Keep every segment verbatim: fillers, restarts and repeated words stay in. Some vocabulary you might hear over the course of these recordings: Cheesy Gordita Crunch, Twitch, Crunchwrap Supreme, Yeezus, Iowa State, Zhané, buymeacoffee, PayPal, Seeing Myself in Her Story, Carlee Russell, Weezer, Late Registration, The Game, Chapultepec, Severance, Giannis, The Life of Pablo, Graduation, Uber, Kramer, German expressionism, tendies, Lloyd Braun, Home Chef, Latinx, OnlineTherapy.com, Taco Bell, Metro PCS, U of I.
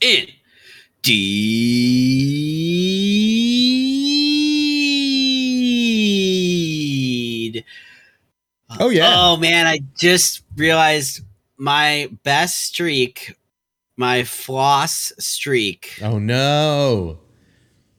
Indeed. Oh yeah. Oh man, I just realized my best streak. My floss streak. Oh no!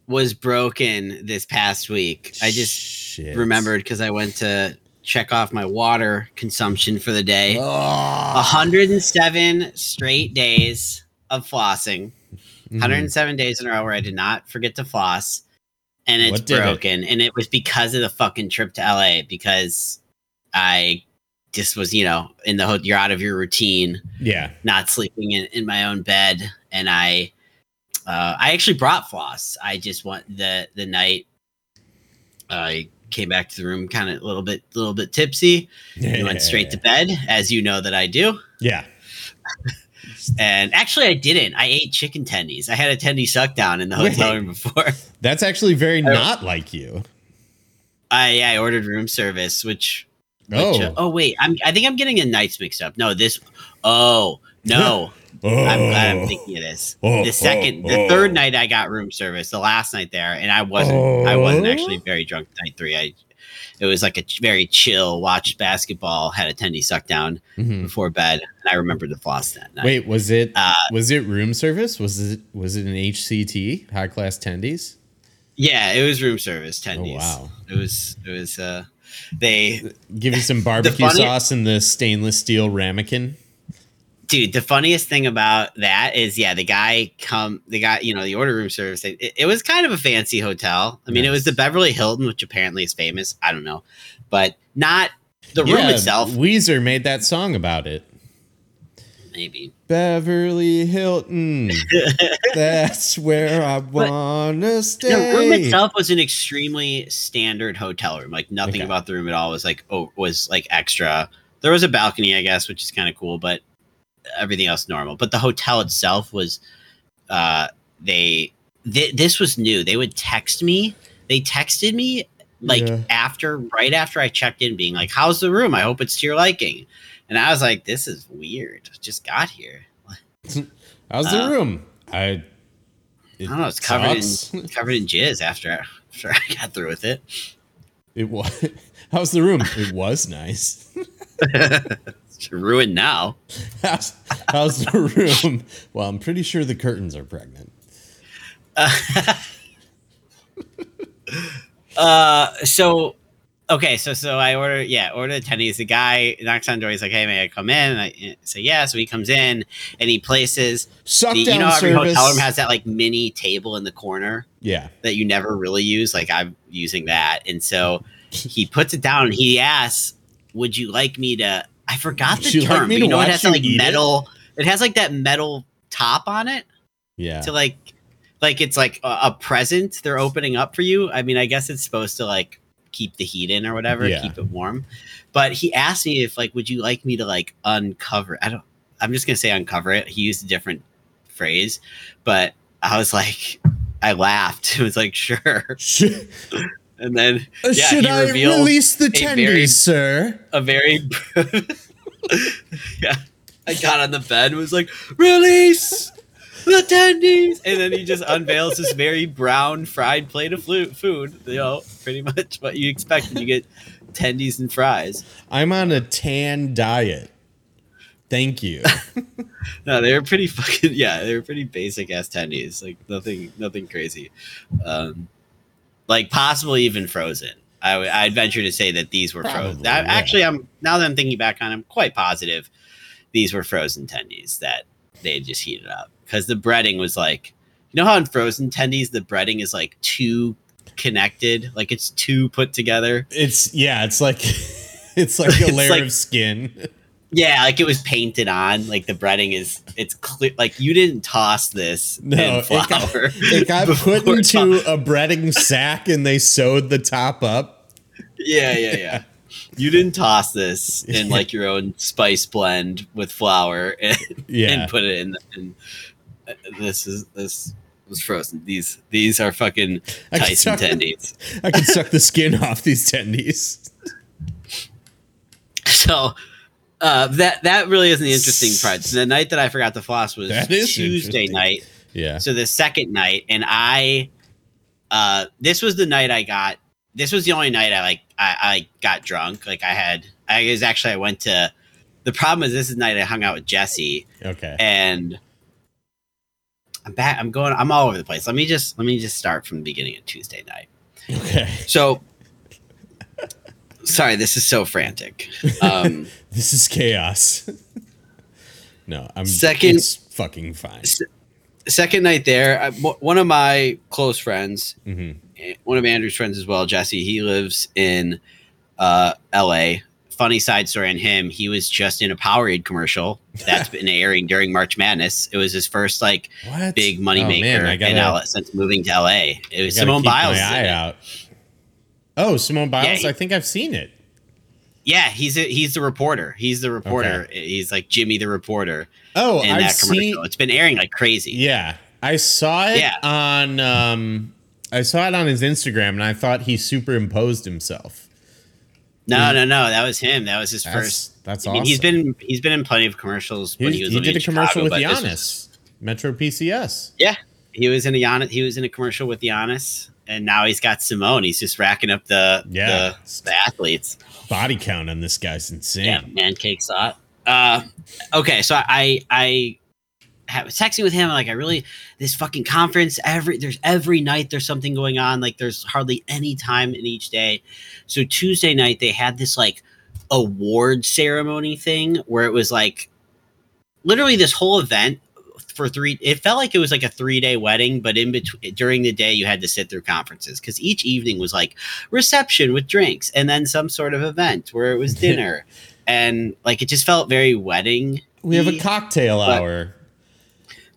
Was broken this past week. I just Shit. remembered because I went to check off my water consumption for the day. Oh. one hundred seven straight days of flossing. Mm-hmm. one hundred seven days in a row where I did not forget to floss, and it's broken. It? And it was because of the fucking trip to L A. Because I. Just was, you know, in the hood, you're out of your routine. Yeah. Not sleeping in, in my own bed. And I, uh, I actually brought floss. I just want the, the night uh, I came back to the room kind of a little bit, little bit tipsy. Yeah, and went straight yeah, yeah. to bed, as you know that I do. Yeah. And actually I didn't, I ate chicken tendies. I had a tendy suck down in the hotel room before. That's actually very I, not like you. I, I ordered room service, which, Which, oh. Uh, oh wait, I'm, I think I'm getting the nights mixed up. No, this. Oh no, oh. I'm glad I'm thinking of this. Oh, the second, oh, the oh. third night I got room service. The last night there, and I wasn't. Oh. I wasn't actually very drunk. Night three, I. It was like a ch- very chill. Watched basketball. Had a tendy suck down mm-hmm. before bed, and I remembered the floss that night. Wait, was it? Uh, was it room service? Was it? Was it an H C T, high class tendies? Yeah, it was room service tendies. Oh, wow, it was. It was. Uh, They give you some barbecue funniest, sauce in the stainless steel ramekin. Dude, the funniest thing about that is, yeah, the guy come, the guy, you know, the order room service. It, it was kind of a fancy hotel. I mean, yes. It was the Beverly Hilton, which apparently is famous. I don't know, but not the yeah, room itself. Weezer made that song about it. Maybe Beverly Hilton. That's where I want to stay. The room itself was an extremely standard hotel room. Like nothing okay. about the room at all was like, oh, was like extra. There was a balcony, I guess, which is kind of cool, but everything else normal. But the hotel itself was, uh, they, th- this was new. They would text me. They texted me like yeah. after, right after I checked in being like, how's the room? I hope it's to your liking. And I was like, this is weird. Just got here. How's the uh, room? I, I don't know. It's covered in, covered in jizz after, after I got through with it. It was. How's the room? It was nice. It's ruined now. How's, how's the room? Well, I'm pretty sure the curtains are pregnant. Uh, uh so... Okay, so so I order, yeah, order the tendies. The guy knocks on the door. He's like, "Hey, may I come in?" And I say, "Yeah." So he comes in and he places. Suck the, down you know, every service. Hotel room has that like mini table in the corner. Yeah, that you never really use. Like I'm using that, and so he puts it down. And he asks, "Would you like me to?" I forgot the term. Like but you know, it has that, like metal. It? it has like that metal top on it. Yeah. To like, like it's like a, a present they're opening up for you. I mean, I guess it's supposed to like. Keep the heat in or whatever, yeah. keep it warm. But he asked me if like, would you like me to like uncover? I don't, I'm just going to say uncover it. He used a different phrase, but I was like, I laughed. It was like, sure. Should, and then yeah, should he I release the tendies, sir? A very, yeah. I got on the bed and was like, release the tendies. And then he just unveils this very brown fried plate of flu- food, you know, pretty much what you expect when you get tendies and fries. I'm on a tan diet. Thank you. No, they were pretty fucking, yeah, they were pretty basic ass tendies. Like nothing, nothing crazy. Um, like possibly even frozen. I would, I'd venture to say that these were Probably, frozen. I, yeah. Actually, I'm now that I'm thinking back on it, I'm quite positive these were frozen tendies that they just heated up. Because the breading was like, you know how in frozen tendies the breading is like two connected. Like it's two put together. It's yeah. It's like it's like a layer like, of skin. Yeah, like it was painted on. Like the breading is, it's clear. Like you didn't toss this no, in flour. It got, it got put into a breading sack and they sewed the top up. Yeah, yeah, yeah. yeah. You didn't toss this in like your own spice blend with flour and, yeah. and put it in. The, and this is this was frozen. These these are fucking Tyson suck, tendies. I can suck the skin off these tendies. So. Uh, that that really isn't the interesting part. So the night that I forgot to floss was Tuesday night. Yeah. So the second night, and I, uh, this was the night I got. This was the only night I like. I, I got drunk. Like I had. I was actually. I went to. The problem is this is the night I hung out with Jesse. Okay. And I'm back. I'm going. I'm all over the place. Let me just. Let me just start from the beginning of Tuesday night. Okay. So. Sorry, this is so frantic. Um, this is chaos. No, I'm second, it's fucking fine. S- second night there, I, w- one of my close friends, mm-hmm. one of Andrew's friends as well, Jesse, he lives in uh, L A. Funny side story on him, he was just in a Powerade commercial that's been airing during March Madness. It was his first like what? big moneymaker oh, in L A since moving to L A. It was Simone Biles. My eye out. Oh, Simone Biles. Yeah, he, I think I've seen it. Yeah, he's a, he's the reporter. He's the reporter. Okay. He's like Jimmy the reporter. Oh, in I've that seen it's been airing like crazy. Yeah, I saw it yeah. on um, I saw it on his Instagram, and I thought he superimposed himself. No, he, no, no, that was him. That was his that's, first. That's I mean, awesome. He's been he's been in plenty of commercials. He, when he, was he did a commercial Chicago, with Giannis, was, Metro P C S. Yeah, he was in a Giannis, He was in a commercial with Giannis. And now he's got Simone. He's just racking up the, yeah. the, the athletes. Body count on this guy's insane. Yeah, man, cake saw. Uh, okay, so I I, I was texting with him. Like, I really this fucking conference. Every there's every night there's something going on. Like, there's hardly any time in each day. So Tuesday night they had this like award ceremony thing where it was like literally this whole event. For three, it felt like it was like a three-day wedding, but in between during the day you had to sit through conferences because each evening was like reception with drinks and then some sort of event where it was dinner, and like it just felt very wedding. We have a cocktail but hour.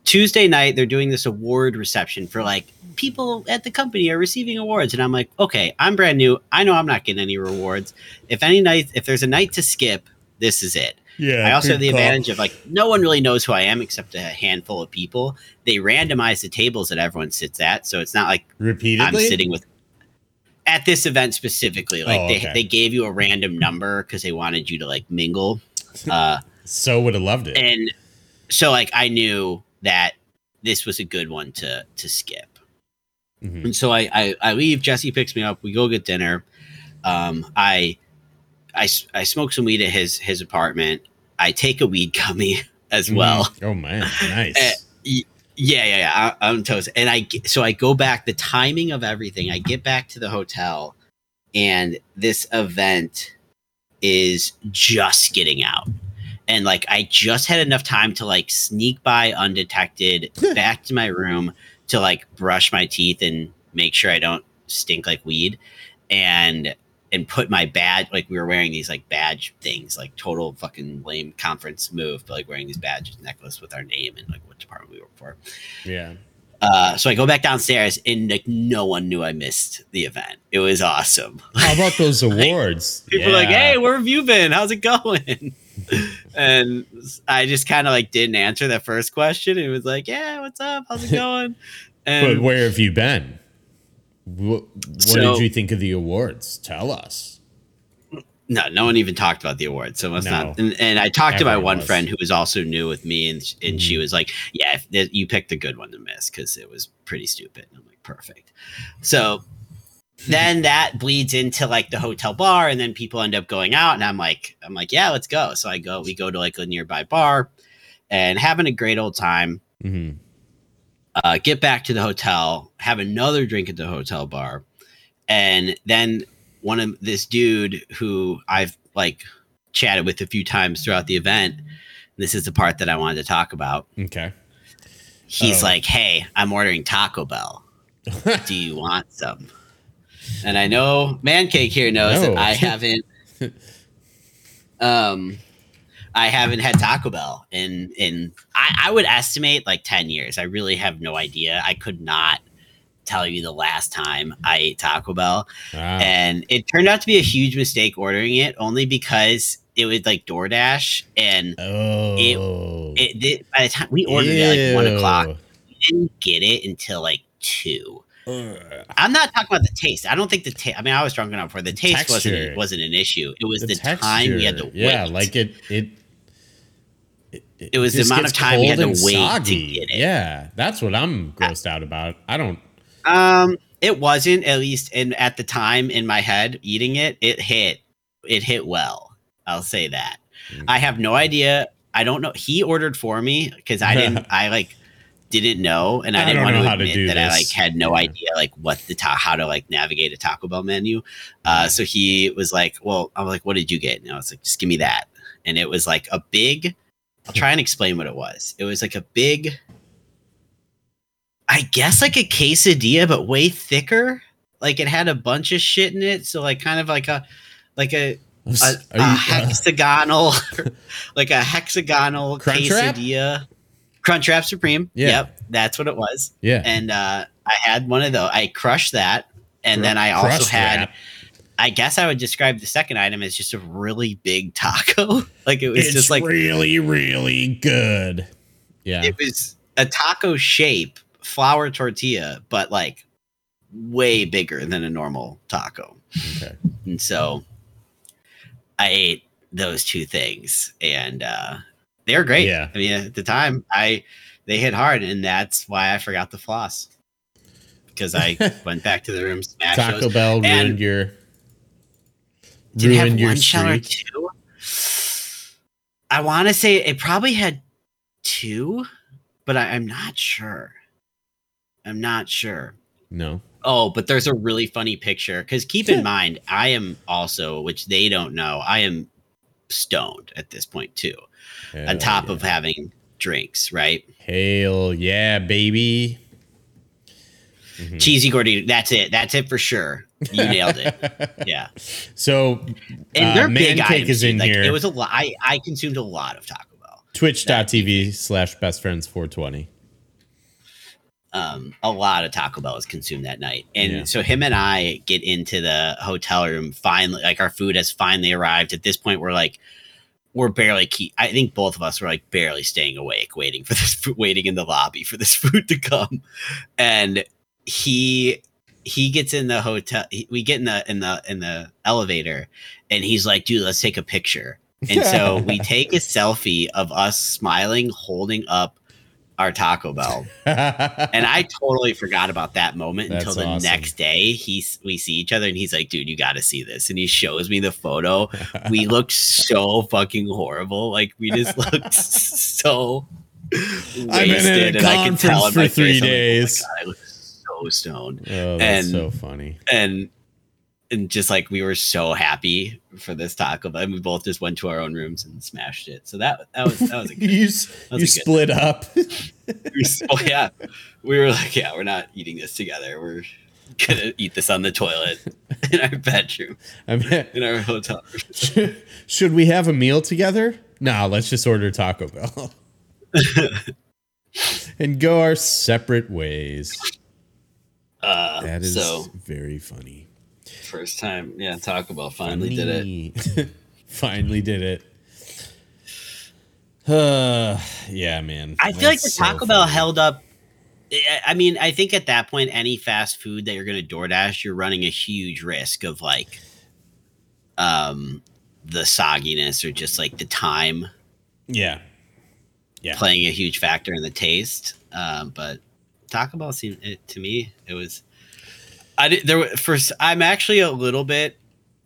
Tuesday night they're doing this award reception for like people at the company are receiving awards, and I'm like, okay, I'm brand new. I know I'm not getting any rewards. If any night, if there's a night to skip, this is it. Yeah, I also have the call. advantage of like no one really knows who I am except a handful of people. They randomize the tables that everyone sits at, so it's not like repeatedly I'm sitting with at this event specifically. Like oh, okay. they they gave you a random number because they wanted you to like mingle. Uh, so would have loved it. And so like I knew that this was a good one to to skip. Mm-hmm. And so I, I I leave. Jesse picks me up. We go get dinner. Um, I. I, I smoked some weed at his his apartment. I take a weed gummy as well. Mm. Oh man, nice. uh, yeah, yeah, yeah. I, I'm toast. And I so I go back. The timing of everything. I get back to the hotel, and this event is just getting out. And like I just had enough time to like sneak by undetected back to my room to like brush my teeth and make sure I don't stink like weed. And. And put my badge, like we were wearing these like badge things, like total fucking lame conference move, but like wearing these badges, necklace with our name and like what department we work for. Yeah. Uh, so I go back downstairs and like no one knew I missed the event. It was awesome. How about those awards? like, people yeah. were like, hey, where have you been? How's it going? And I just kind of like didn't answer that first question. It was like, yeah, what's up? How's it going? And but where have you been? What, what so, did you think of the awards? Tell us. No, no one even talked about the awards, so it's no, not. And, and I talked to my one was. friend who was also new with me, and and mm-hmm. she was like, "Yeah, if th- you picked a good one to miss because it was pretty stupid." And I'm like, "Perfect." So then that bleeds into like the hotel bar, and then people end up going out, and I'm like, "I'm like, yeah, let's go." So I go, we go to like a nearby bar, and having a great old time. Mm-hmm. Uh, get back to the hotel, have another drink at the hotel bar. And then one of this dude who I've like chatted with a few times throughout the event. This is the part that I wanted to talk about. Okay. He's oh. like, hey, I'm ordering Taco Bell. Do you want some? And I know Man Cake here knows no. that I haven't um I haven't had Taco Bell in in I, I would estimate like ten years. I really have no idea. I could not tell you the last time I ate Taco Bell. Wow. And it turned out to be a huge mistake ordering it, only because it was like DoorDash, and oh. it, it, it by the time we ordered Ew. it at like one o'clock, we didn't get it until like two. Ugh. I'm not talking about the taste. I don't think the taste. I mean, I was drunk enough for the taste texture. wasn't wasn't an issue. It was the, the time we had to wait. Yeah, like it it. It, it, it was the amount of time we had to wait soggy. to get it. Yeah, that's what I'm grossed I, out about. I don't. Um, it wasn't, at least in at the time in my head eating it. It hit. It hit well. I'll say that. Mm-hmm. I have no idea. I don't know. He ordered for me because I didn't. I like didn't know, and I, I didn't want to admit to that this. I like had no yeah. idea like what the ta- how to like navigate a Taco Bell menu. Uh, so he was like, "Well," I was like, "What did you get?" And I was like, "Just give me that." And it was like a big. I'll try and explain what it was. It was like a big, I guess, like a quesadilla, but way thicker. Like it had a bunch of shit in it, so like kind of like a, like a. A, a you, uh, hexagonal, like a hexagonal Crunchwrap? quesadilla, Crunchwrap Supreme. Yeah. Yep, that's what it was. Yeah, and uh, I had one of those. I crushed that, and Cr- then I also had. Wrap. I guess I would describe the second item as just a really big taco. Like it was it's just like really, really good. Yeah, it was a taco shape flour tortilla, but like way bigger than a normal taco. Okay, and so. I ate those two things, and uh, they were great. Yeah. I mean, at the time, I they hit hard, and that's why I forgot the floss, because I went back to the room. Smash Taco those. Bell ruined and your. Did ruined it have your one shell or two? I want to say it probably had two, but I, I'm not sure. I'm not sure. No. Oh, but there's a really funny picture, because keep in mind, I am also, which they don't know, I am stoned at this point, too, Hell on top yeah. of having drinks, right? Hell yeah, baby. Mm-hmm. Cheesy Gordita. That's it. That's it for sure. You nailed it. Yeah. So, and their uh, big man cake is in like, here. It was a lot. I, I consumed a lot of Taco Bell. Twitch dot T V slash bestfriends four twenty. Um, a lot of Taco Bell was consumed that night. And yeah. so him and I get into the hotel room. Finally, like our food has finally arrived. At this point, we're like, we're barely keep. I think both of us were like barely staying awake, waiting for this food, waiting in the lobby for this food to come. And he, he gets in the hotel. He, we get in the, in the, in the elevator, and he's like, dude, let's take a picture. And so we take a selfie of us smiling, holding up our Taco Bell. And I totally forgot about that moment That's until the awesome. next day. He's, we see each other, and he's like, dude, you got to see this. And he shows me the photo. We looked so fucking horrible. Like we just looked so wasted. I've been in a conference and I could tell for three face, days. Like, oh my God, I look so stoned. Oh, that's and, so funny. And, and just like, we were so happy for this Taco Bell, and we both just went to our own rooms and smashed it. So that that was that was a good. you you a split good. up. we, oh yeah, we were like, yeah, we're not eating this together. We're gonna eat this on the toilet in our bedroom, I mean, in our hotel room. Should, should we have a meal together? Nah, let's just order Taco Bell and go our separate ways. Uh, that is so very funny. First time, yeah. Taco Bell finally Funny. did it. finally did it. Uh, yeah, man. I feel like the Taco so Bell funny. held up. I mean, I think at that point, any fast food that you're going to DoorDash, you're running a huge risk of like, um, the sogginess or just like the time. Yeah, yeah, playing a huge factor in the taste. Um, but Taco Bell seemed it, to me, it was. I did, there first. I'm actually a little bit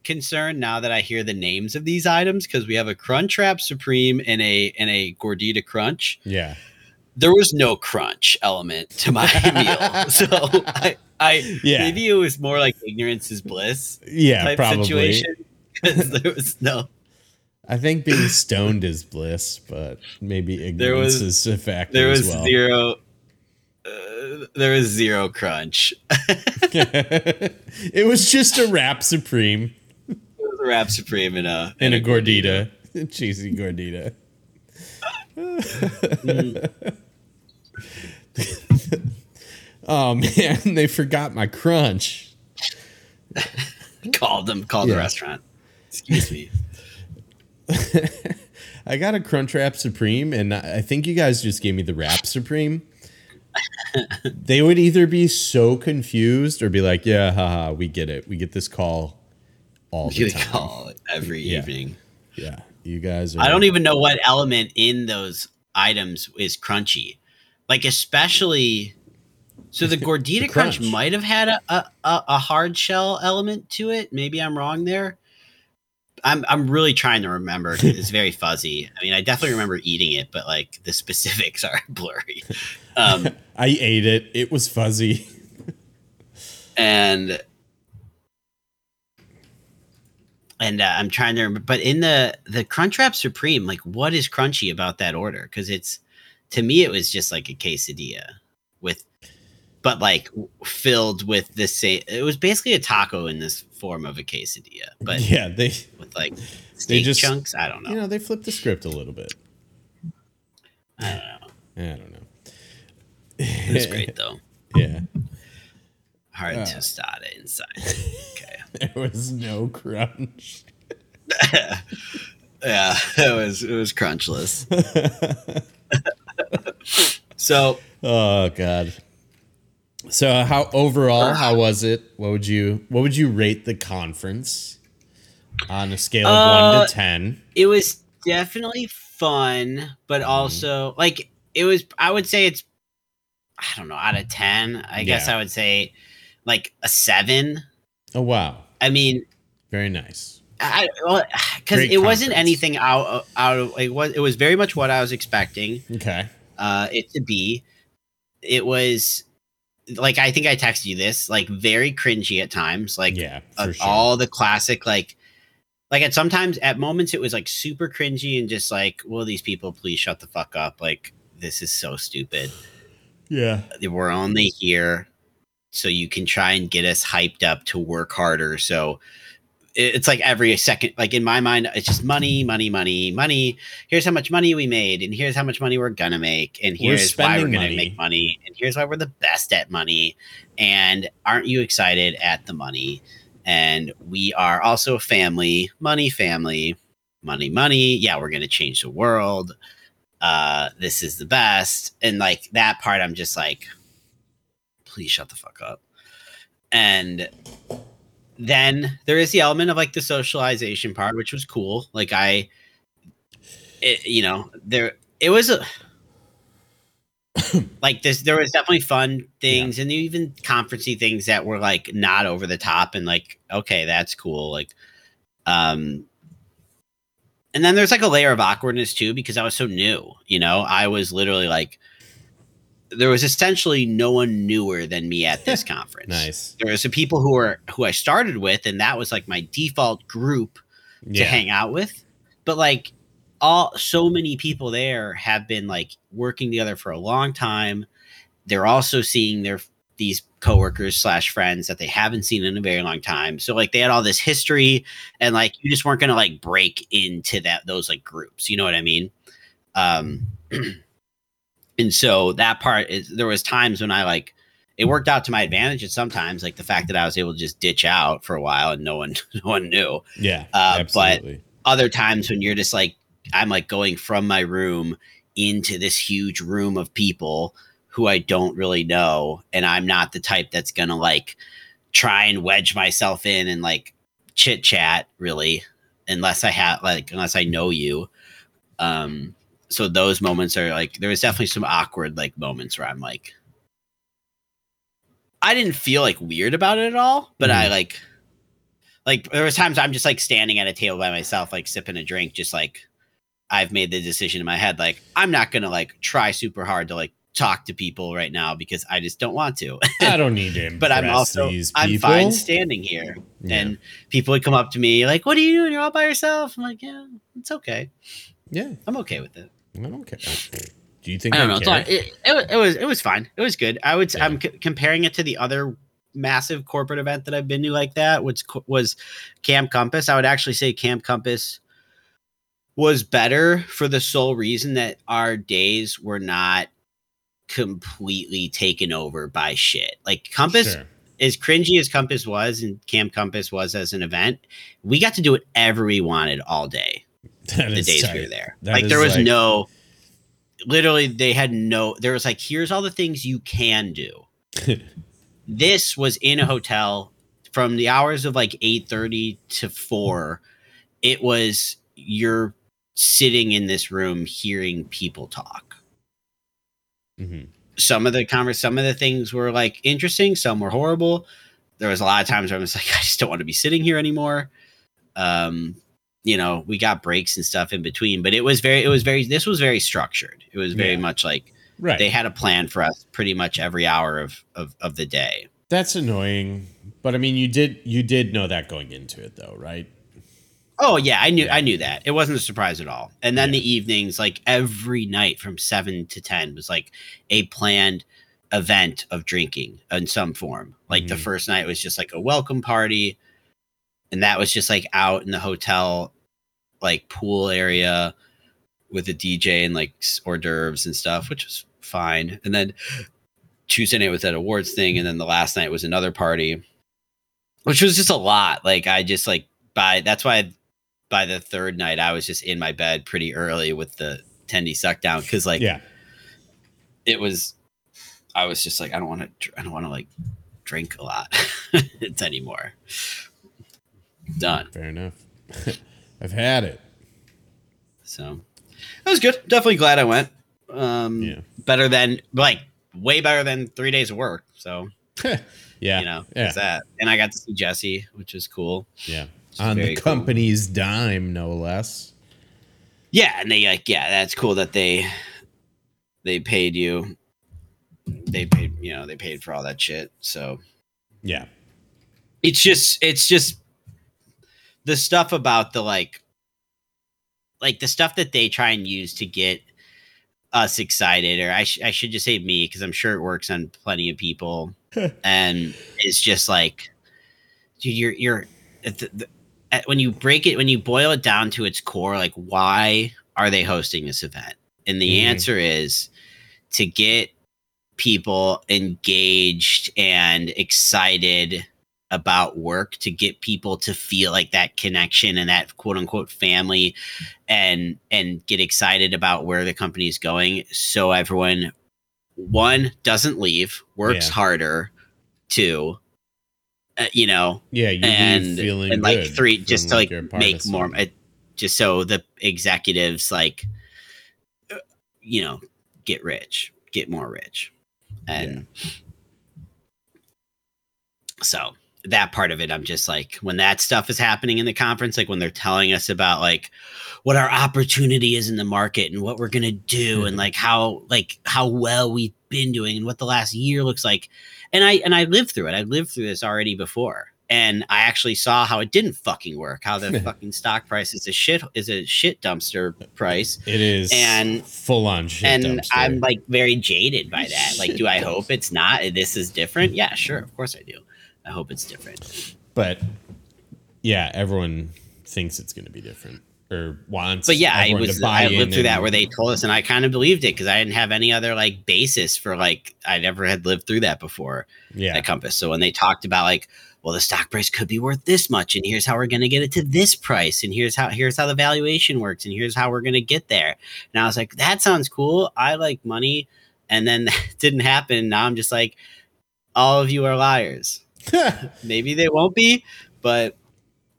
concerned now that I hear the names of these items, because we have a Crunchwrap Supreme and a and a Gordita Crunch. Yeah, there was no crunch element to my meal, so I, I yeah. maybe it was more like ignorance is bliss. Yeah, type probably. Situation, because there was no. I think being stoned is bliss, but maybe ignorance there was, is a factor. There was as well. zero. Uh, there was zero crunch. It was just a wrap supreme. It was a wrap supreme and a and, and a gordita, gordita. Cheesy gordita. mm. Oh man, they forgot my crunch. Called them. Called yeah. the restaurant. Excuse me. I got a Crunchwrap Supreme, and I think you guys just gave me the Wrap Supreme. They would either be so confused or be like, "Yeah, haha, we get it. We get this call all we the time. Call every yeah. evening." Yeah, you guys are. I don't even know what element in those items is crunchy, like especially. So the Gordita the crunch. crunch might have had a, a a hard shell element to it. Maybe I'm wrong there. I'm I'm really trying to remember. It's very fuzzy. I mean, I definitely remember eating it, but like the specifics are blurry. Um, I ate it. It was fuzzy. And and uh, I'm trying to remember. But in the the Crunchwrap Supreme, like what is crunchy about that order? Because it's to me, it was just like a quesadilla with. But like filled with the same, it was basically a taco in this form of a quesadilla. But yeah, they with like steak they just, chunks. I don't know. You know, they flipped the script a little bit. I don't know. I don't know. It was great though. Yeah. Hard uh, tostada inside. Okay. There was no crunch. Yeah, it was it was crunchless. So. Oh God. So how overall, how was it? What would you what would you rate the conference on a scale of uh, one to ten? It was definitely fun, but mm. also like it was I would say it's I don't know, out of ten. I yeah. guess I would say like a seven. Oh wow. I mean very nice. I well, cuz it conference. Wasn't anything out out of like what it was very much what I was expecting. Okay. Uh it to be it was like, I think I texted you this, like very cringy at times, like yeah, uh, sure. all the classic, like, like at sometimes at moments it was like super cringy and just like, will these people please shut the fuck up? Like, this is so stupid. Yeah. We're only here so you can try and get us hyped up to work harder. So it's like every second, like in my mind, it's just money, money, money, money. Here's how much money we made. And here's how much money we're going to make. And here's we're why we're going to make money. And here's why we're the best at money. And aren't you excited at the money? And we are also a family, money, family, money, money. Yeah, we're going to change the world. Uh, this is the best. And like that part, I'm just like, please shut the fuck up. And then there is the element of like the socialization part, which was cool. Like I, it, you know, there, it was a, like this, there was definitely fun things yeah. and even conferencey things that were like not over the top and like, okay, that's cool. Like, um, and then there's like a layer of awkwardness too, because I was so new, you know, I was literally like, there was essentially no one newer than me at this conference. Nice. There was some people who were who I started with, and that was like my default group yeah. to hang out with. But like all so many people there have been like working together for a long time. They're also seeing their these coworkers slash friends that they haven't seen in a very long time. So like they had all this history, and like you just weren't gonna like break into that those like groups. You know what I mean? Um And so that part is there was times when I like it worked out to my advantage. And sometimes like the fact that I was able to just ditch out for a while and no one, no one knew. Yeah, uh, absolutely. But other times when you're just like I'm like going from my room into this huge room of people who I don't really know. And I'm not the type that's going to like try and wedge myself in and like chit chat really unless I have like unless I know you. Um So those moments are like, there was definitely some awkward like moments where I'm like, I didn't feel like weird about it at all, but mm-hmm. I like, like there was times I'm just like standing at a table by myself, like sipping a drink, just like I've made the decision in my head. Like, I'm not going to like try super hard to like talk to people right now because I just don't want to. I don't need to. But I'm also, these I'm fine standing here yeah. and people would come up to me like, what are you doing? You're all by yourself. I'm like, yeah, it's okay. Yeah. I'm okay with it. I don't care. Do you think? I don't know. It's like, it, it, it was it was fine. It was good. I would. Yeah. I'm c- comparing it to the other massive corporate event that I've been to like that, which was Camp Compass. I would actually say Camp Compass was better for the sole reason that our days were not completely taken over by shit. Like Compass, sure. As cringy as Compass was and Camp Compass was as an event, we got to do whatever we wanted all day. That the days tight. We were there. That like there was like... no, literally they had no, there was like, here's all the things you can do. This was in a hotel from the hours of like eight thirty to four. It was, you're sitting in this room hearing people talk. Mm-hmm. Some of the converse, some of the things were like interesting. Some were horrible. There was a lot of times where I was like, I just don't want to be sitting here anymore. Um, you know, we got breaks and stuff in between, but it was very, it was very, this was very structured. It was very yeah. much like, right. They had a plan for us pretty much every hour of, of, of the day. That's annoying. But I mean, you did, you did know that going into it though, right? Oh yeah. I knew, yeah. I knew that. It wasn't a surprise at all. And then yeah. the evenings, like every night from seven to ten was like a planned event of drinking in some form. Like mm-hmm. the first night was just like a welcome party. And that was just like out in the hotel, like pool area with a D J and like hors d'oeuvres and stuff, which was fine. And then Tuesday night was that awards thing. And then the last night was another party, which was just a lot. Like I just like by, that's why I, by the third night I was just in my bed pretty early with the tendy suck down. Cause like, yeah. it was, I was just like, I don't want to, I don't want to like drink a lot anymore. Done. Fair enough. I've had it. So that was good. Definitely glad I went. Um, yeah. Better than like way better than three days of work. So yeah, you know, yeah. it's that. And I got to see Jesse, which is cool. Yeah, on the company's cool. dime, no less. Yeah, and they like, yeah, that's cool that they they paid you. They paid, you know, they paid for all that shit. So yeah, it's just, it's just. The stuff about the like, like the stuff that they try and use to get us excited, or I, sh- I should just say me, because I'm sure it works on plenty of people. And it's just like, dude, you're you're at the, the, at, when you break it, when you boil it down to its core, like why are they hosting this event? And the mm-hmm. answer is to get people engaged and excited about work, to get people to feel like that connection and that quote unquote family and, and get excited about where the company is going. So everyone, one, doesn't leave, works yeah. harder. Two, uh, you know, yeah, you and, feeling and like three, just to like, like make more, uh, just so the executives like, uh, you know, get rich, get more rich. And yeah. so, that part of it, I'm just like, when that stuff is happening in the conference, like when they're telling us about like what our opportunity is in the market and what we're going to do mm-hmm. and like how, like how well we've been doing and what the last year looks like. And I, and I lived through it. I lived through this already before. And I actually saw how it didn't fucking work, how the fucking stock price is a shit, is a shit dumpster price. It is. And full on shit and dumpster. I'm like very jaded by that. Shit like, do I dumpster. Hope it's not, this is different? Yeah, sure. Of course I do. I hope it's different. But yeah, everyone thinks it's going to be different or wants. But yeah, I was I lived through that where they told us and I kind of believed it because I didn't have any other like basis for like I never had lived through that before yeah. at Compass. So when they talked about like, well, the stock price could be worth this much and here's how we're going to get it to this price and here's how here's how the valuation works and here's how we're going to get there. And I was like, that sounds cool. I like money. And then that didn't happen. Now I'm just like, all of you are liars. Maybe they won't be, but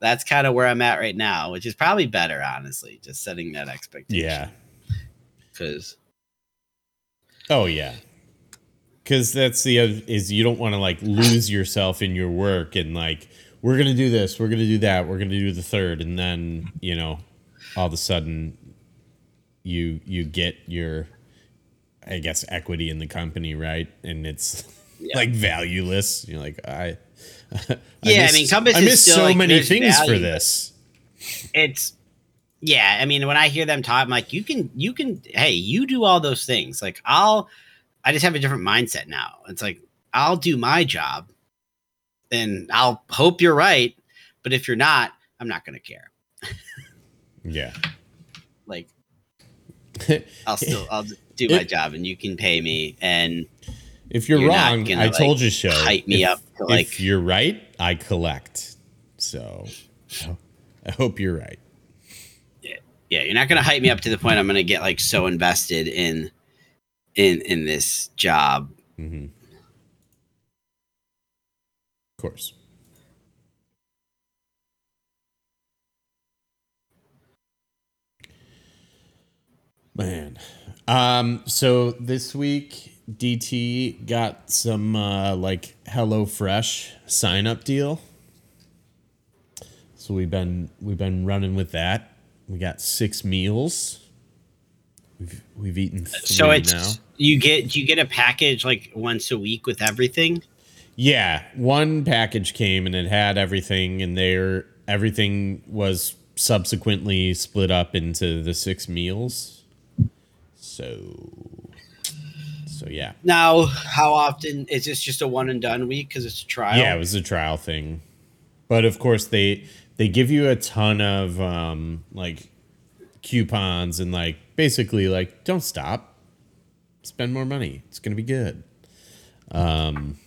that's kind of where I'm at right now, which is probably better, honestly, just setting that expectation. Yeah. Cause. Oh yeah. Cause that's the, other, is you don't want to like lose yourself in your work and like, we're going to do this. We're going to do that. We're going to do the third. And then, you know, all of a sudden you, you get your, I guess, equity in the company. Right. And it's, yeah. like valueless. You're like, I, I yeah, missed, I mean, Compass I missed is still so like, many things value. For this. It's, Yeah, I mean, when I hear them talk, I'm like, you can, you can, hey, you do all those things. Like, I'll, I just have a different mindset now. It's like, I'll do my job and I'll hope you're right. But if you're not, I'm not going to care. Yeah. Like, I'll still, I'll do my job and you can pay me. And if you're, you're wrong, not gonna, I told like, you so. Hype me if, up. To, like, if you're right, I collect. So I hope you're right. Yeah, you're not going to hype me up to the point I'm going to get like so invested in in in this job. Mm-hmm. Of course. Man. Um, so this week, D T got some uh, like HelloFresh sign-up deal. So we've been we've been running with that. We got six meals. We've we've eaten three so it's, now. You get you get a package like once a week with everything? Yeah, one package came and it had everything, and there everything was subsequently split up into the six meals. So so yeah. Now, how often is this? Just a one and done week because it's a trial? Yeah, it was a trial thing, but of course they. They give you a ton of um, like coupons and like basically like don't stop, spend more money. It's gonna be good. Um,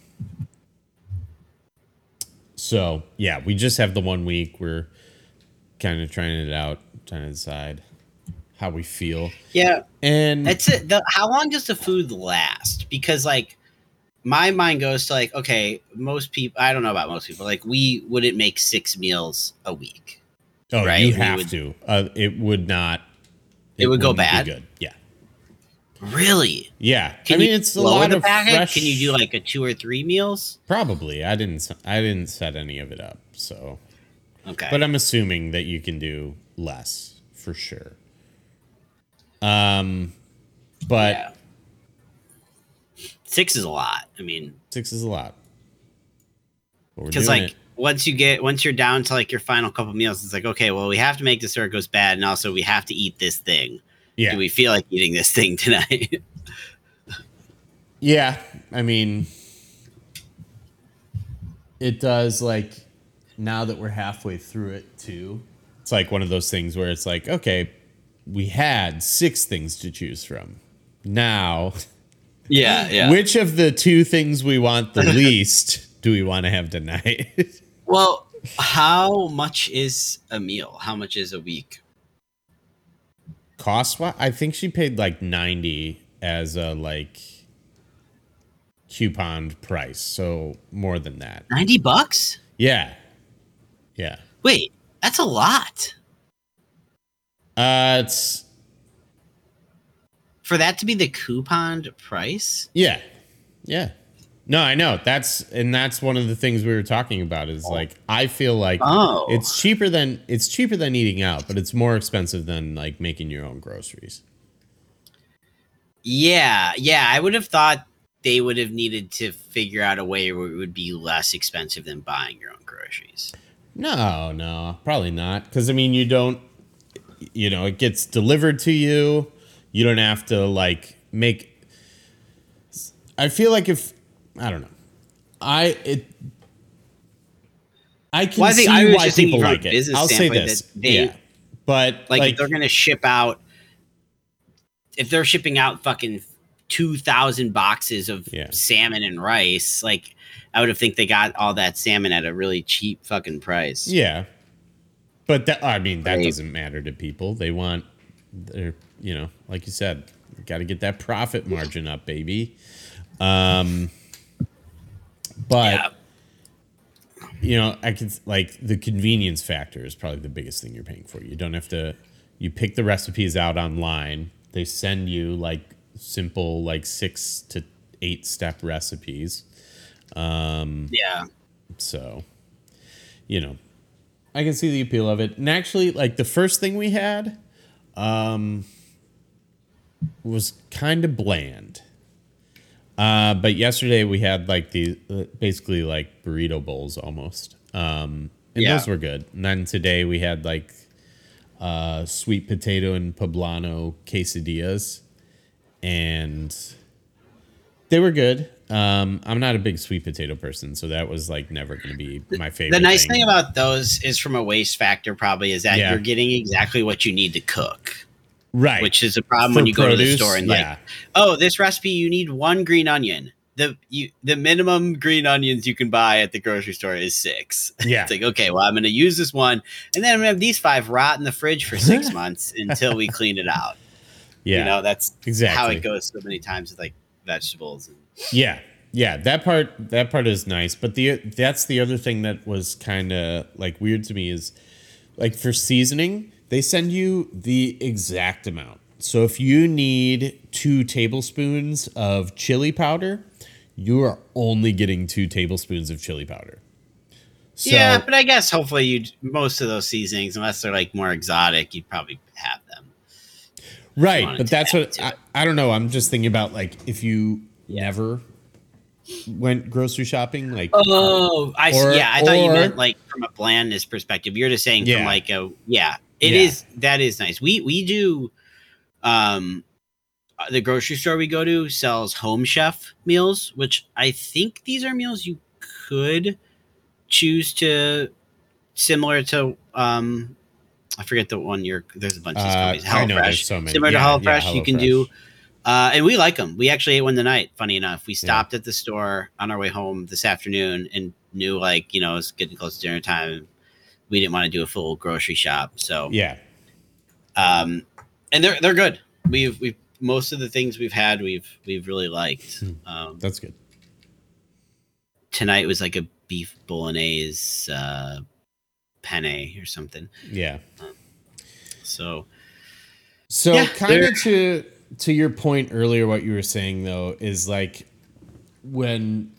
so yeah, we just have the one week. We're kind of trying it out, trying to decide how we feel. Yeah, and that's it. The, how long does the food last? Because like. My mind goes to like, okay, most people, I don't know about most people, like we wouldn't make six meals a week. Oh, right? You have would, to. Uh, it would not. It, it would go bad. Good. Yeah. Really? Yeah. Can I mean, it's a lot of fresh. Can you do like a two or three meals? Probably. I didn't, I didn't set any of it up. So, okay. But I'm assuming that you can do less for sure. Um, but. Yeah. Six is a lot. I mean, six is a lot. Because like it. once you get once you're down to like your final couple meals, it's like, OK, well, we have to make this or it goes bad. And also we have to eat this thing. Yeah. Do we feel like eating this thing tonight? Yeah, I mean. It does like now that we're halfway through it, too. It's like one of those things where it's like, OK, we had six things to choose from now. Yeah, yeah. Which of the two things we want the least do we want to have tonight? Well, how much is a meal? How much is a week? Cost? I think she paid like ninety as a like coupon price, so more than that. Ninety bucks? Yeah, yeah. Wait, that's a lot. Uh, it's. For that to be the coupon price? Yeah. Yeah. No, I know. That's and that's one of the things we were talking about is oh. like I feel like oh. it's cheaper than it's cheaper than eating out, but it's more expensive than like making your own groceries. Yeah. Yeah, I would have thought they would have needed to figure out a way where it would be less expensive than buying your own groceries. No, no, probably not, because I mean, you don't you know, it gets delivered to you. You don't have to like make. I feel like if I don't know, I it. I can well, I see I why people like it. I'll say this, they, yeah. But like, like if they're gonna ship out, if they're shipping out fucking two thousand boxes of yeah. salmon and rice, like I would have think they got all that salmon at a really cheap fucking price. Yeah, but that I mean that right. doesn't matter to people. They want their. You know, like you said, got to get that profit margin up, baby. Um, but, yeah. you know, I could like the convenience factor is probably the biggest thing you're paying for. You don't have to you pick the recipes out online. They send you like simple, like six to eight step recipes. Um, yeah. So, you know, I can see the appeal of it. And actually, like the first thing we had. Um, was kind of bland. Uh, but yesterday we had like the uh, basically like burrito bowls almost. Um, and yeah. those were good. And then today we had like uh, sweet potato and poblano quesadillas, and they were good. Um, I'm not a big sweet potato person, so that was like never going to be my favorite. The nice thing. thing about those is, from a waste factor, probably is that yeah. you're getting exactly what you need to cook. Right. Which is a problem for when you produce, go to the store and yeah. like, oh, this recipe, you need one green onion. The you, the minimum green onions you can buy at the grocery store is six. Yeah. It's like, okay, well, I'm going to use this one, and then I'm going to have these five rot in the fridge for six months until we clean it out. Yeah. You know, that's exactly how it goes so many times with like vegetables. And yeah. Yeah. That part, that part is nice. But the, that's the other thing that was kind of like weird to me is like for seasoning, they send you the exact amount. So if you need two tablespoons of chili powder, you are only getting two tablespoons of chili powder. So, yeah, but I guess hopefully you most of those seasonings, unless they're like more exotic, you'd probably have them. Right, but that's what I, I don't know. I'm just thinking about like if you yeah. never went grocery shopping, like oh, I or, yeah, I or, thought you meant like from a blandness perspective. You're just saying yeah. from like a yeah. It yeah. is, that is nice. We we do, um, the grocery store we go to sells Home Chef meals, which I think these are meals you could choose to, similar to, um, I forget the one you're, there's a bunch of these companies. Uh, HelloFresh, so similar yeah, to HelloFresh, yeah, Hello you can Fresh. do, uh, and we like them. We actually ate one tonight, funny enough. We stopped yeah. at the store on our way home this afternoon and knew, like, you know, it's getting close to dinner time. We didn't want to do a full grocery shop, so yeah. Um, and they're they're good. We've we've most of the things we've had, we've we've really liked. Um, That's good. Tonight was like a beef bolognese uh, penne or something. Yeah. Um, so. So yeah, kind of to to your point earlier, what you were saying though is like when.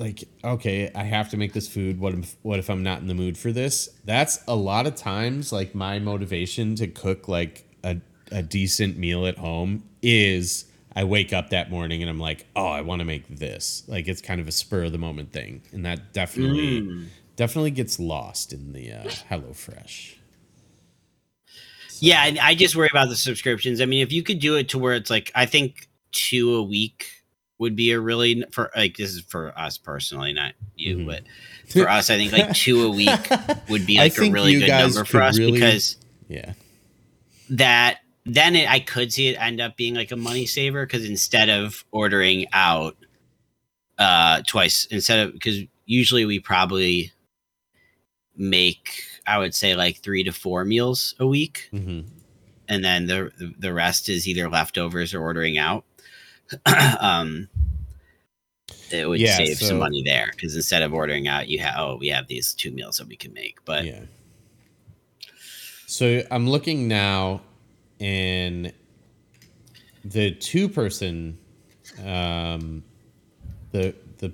Like, okay, I have to make this food. What if, what if I'm not in the mood for this? That's a lot of times, like, my motivation to cook, like, a, a decent meal at home is I wake up that morning and I'm like, oh, I want to make this. Like, it's kind of a spur of the moment thing. And that definitely mm. definitely gets lost in the uh, HelloFresh. So. Yeah, and I just worry about the subscriptions. I mean, if you could do it to where it's, like, I think two a week would be a really, for like, this is for us personally, not you, mm-hmm. but for us, I think like two a week would be like a really good number for us really, because yeah, that then it, I could see it end up being like a money saver because instead of ordering out uh, twice, instead of, because usually we probably make, I would say like three to four meals a week. Mm-hmm. And then the the rest is either leftovers or ordering out. um, it would yeah, save so, some money there because instead of ordering out, you have oh, we have these two meals that we can make. But yeah. So I'm looking now, and the two-person, um, the the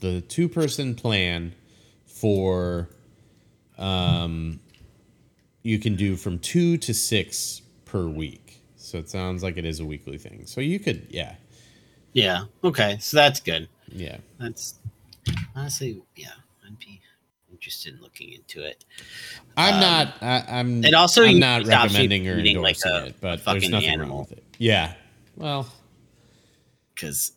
the two-person plan for, um, you can do from two to six per week. So it sounds like it is a weekly thing. So you could, yeah. Yeah. Okay. So that's good. Yeah. That's honestly, yeah. I'd be interested in looking into it. I'm um, not, I, I'm, and also I'm not recommending or endorsing like a, it, but there's nothing animal. wrong with it. Yeah. Well, because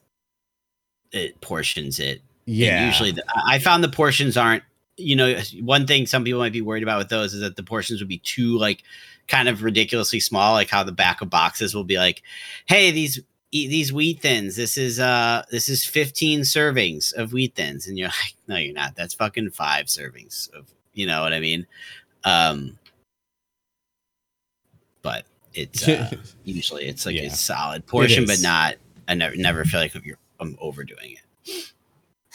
it portions it. Yeah. And usually the, I found the portions aren't, you know, one thing some people might be worried about with those is that the portions would be too, like, kind of ridiculously small, like how the back of boxes will be like, hey, these eat these Wheat Thins. This is uh this is fifteen servings of Wheat Thins. And you're like, no, you're not. That's fucking five servings of, you know what I mean? Um But it's uh, usually it's like yeah. a solid portion, but not I never never feel like you're I'm overdoing it.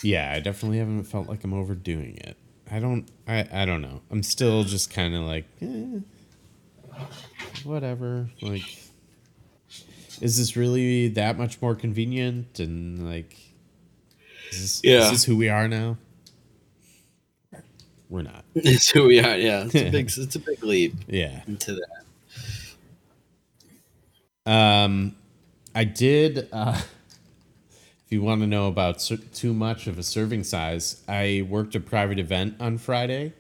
Yeah, I definitely haven't felt like I'm overdoing it. I don't I, I don't know. I'm still just kind of like eh. Whatever, like, is this really that much more convenient? And like, is this, yeah. is this who we are now? We're not. It's who we are. Yeah, it's a big, it's a big leap. Yeah, into that. Um, I did. Uh, if you want to know about ser- too much of a serving size, I worked a private event on Friday,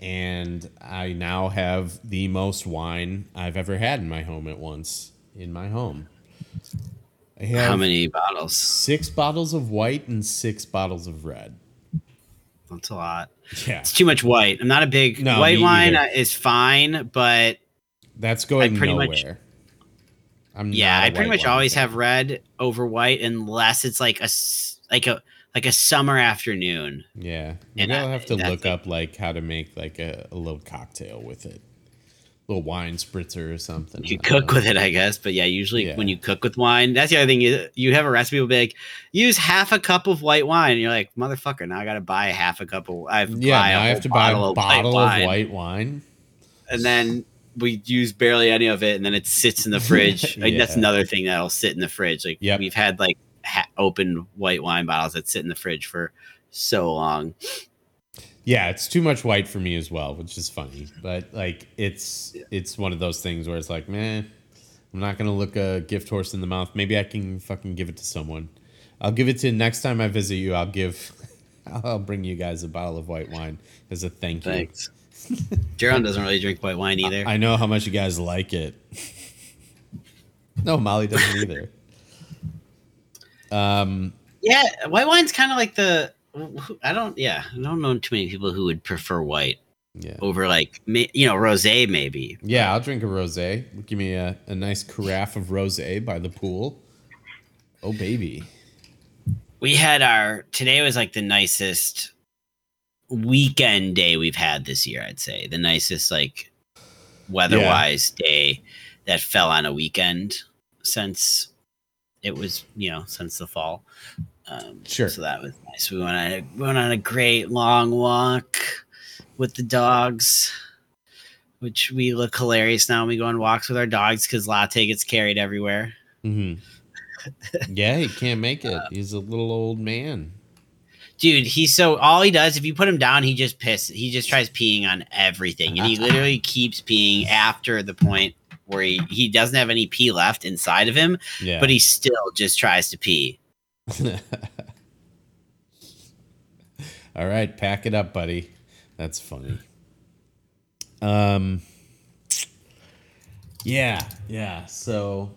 and I now have the most wine I've ever had in my home at once. In my home. I have How many bottles? Six bottles of white and six bottles of red. That's a lot. Yeah. It's too much white. I'm not a big no, white wine either. Is fine, but that's going pretty nowhere. Much, I'm yeah, I pretty much always fan. Have red over white unless it's like a like a like a summer afternoon. Yeah. Maybe I'll have to look up like how to make like a, a little cocktail with it. A little wine spritzer or something. You cook know. With it, I guess. But yeah, usually yeah. when you cook with wine, that's the other thing. You, you have a recipe will be like, use half a cup of white wine. And you're like, motherfucker, now I got to buy half a cup of I've Yeah, now I have to buy a bottle of white, of white wine. And then we use barely any of it. And then it sits in the fridge. yeah. Like, that's another thing that'll sit in the fridge. Like yep. we've had like ha- open white wine bottles that sit in the fridge for so long. Yeah, it's too much white for me as well, which is funny. But like, it's yeah. it's one of those things where it's like, man, I'm not gonna look a gift horse in the mouth. Maybe I can fucking give it to someone. I'll give it to next time I visit you. I'll give, I'll bring you guys a bottle of white wine as a thank you. Thanks. Jaron doesn't really drink white wine either. I, I know how much you guys like it. No, Molly doesn't either. Um. Yeah, white wine's kind of like the. I don't, yeah, I don't know too many people who would prefer white yeah. over like, you know, rosé maybe. Yeah, I'll drink a rosé. Give me a, a nice carafe of rosé by the pool. Oh, baby. We had our, today was like the nicest weekend day we've had this year, I'd say. The nicest like weather-wise yeah. day that fell on a weekend since it was, you know, since the fall. Um, sure. So that was nice. We went on a, we went on a great long walk with the dogs, which we look hilarious now when we go on walks with our dogs because Latte gets carried everywhere. Mm-hmm. Yeah, he can't make it. Um, he's a little old man. Dude, he's so all he does, if you put him down, he just pisses. He just tries peeing on everything. And he literally keeps peeing after the point where he, he doesn't have any pee left inside of him, yeah. but he still just tries to pee. All right, pack it up, buddy. That's funny. Um, yeah, yeah. So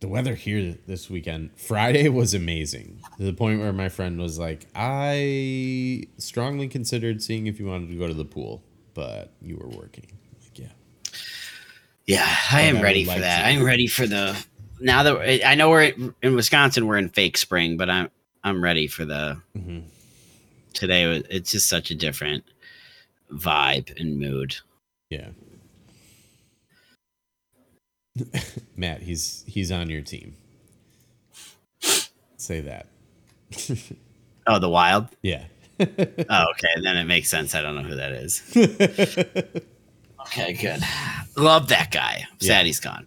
the weather here this weekend, Friday was amazing to the point where my friend was like, "I strongly considered seeing if you wanted to go to the pool, but you were working." Like, yeah, yeah. I am ready for that. I'm ready for the. Now that I know we're in Wisconsin, we're in fake spring, but I'm I'm ready for the mm-hmm. today. It's just such a different vibe and mood. Yeah, Matt, he's he's on your team. Say that. Oh, the Wild. Yeah. Oh, okay. Then it makes sense. I don't know who that is. Okay, good. Love that guy. Yeah. Sad he's gone.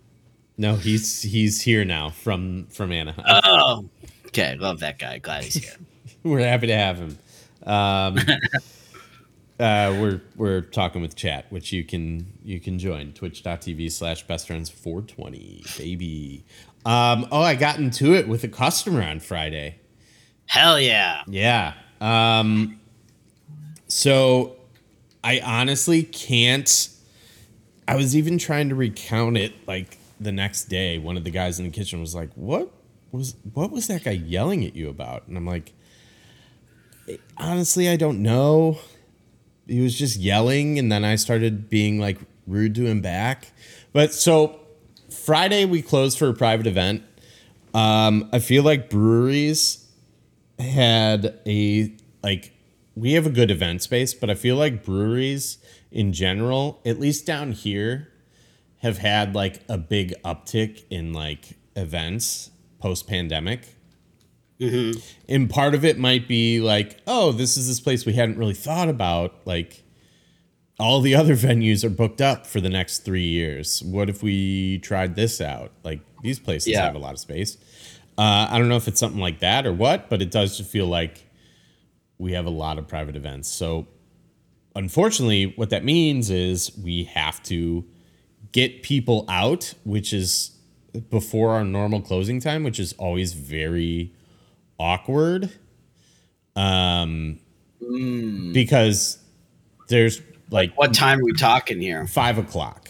No, he's he's here now from, from Anaheim. Oh, okay. Love that guy. Glad he's here. We're happy to have him. Um, uh, we're we're talking with chat, which you can you can join twitch.tv slash bestfriends420, baby. Um, oh, I got into it with a customer on Friday. Hell yeah. Yeah. Um, so I honestly can't. I was even trying to recount it like. The next day, one of the guys in the kitchen was like, what was what was that guy yelling at you about? And I'm like, honestly, I don't know. He was just yelling. And then I started being like rude to him back. But so Friday, we closed for a private event. Um, I feel like breweries had a like we have a good event space, but I feel like breweries in general, at least down here, have had like a big uptick in like events post pandemic. Mm-hmm. And part of it might be like, oh, this is this place we hadn't really thought about. Like all the other venues are booked up for the next three years. What if we tried this out? Like these places yeah. have a lot of space. Uh, I don't know if it's something like that or what, but it does just feel like we have a lot of private events. So unfortunately what that means is we have to get people out, which is before our normal closing time, which is always very awkward. Um, mm. Because there's like what time are we talking here? Five o'clock.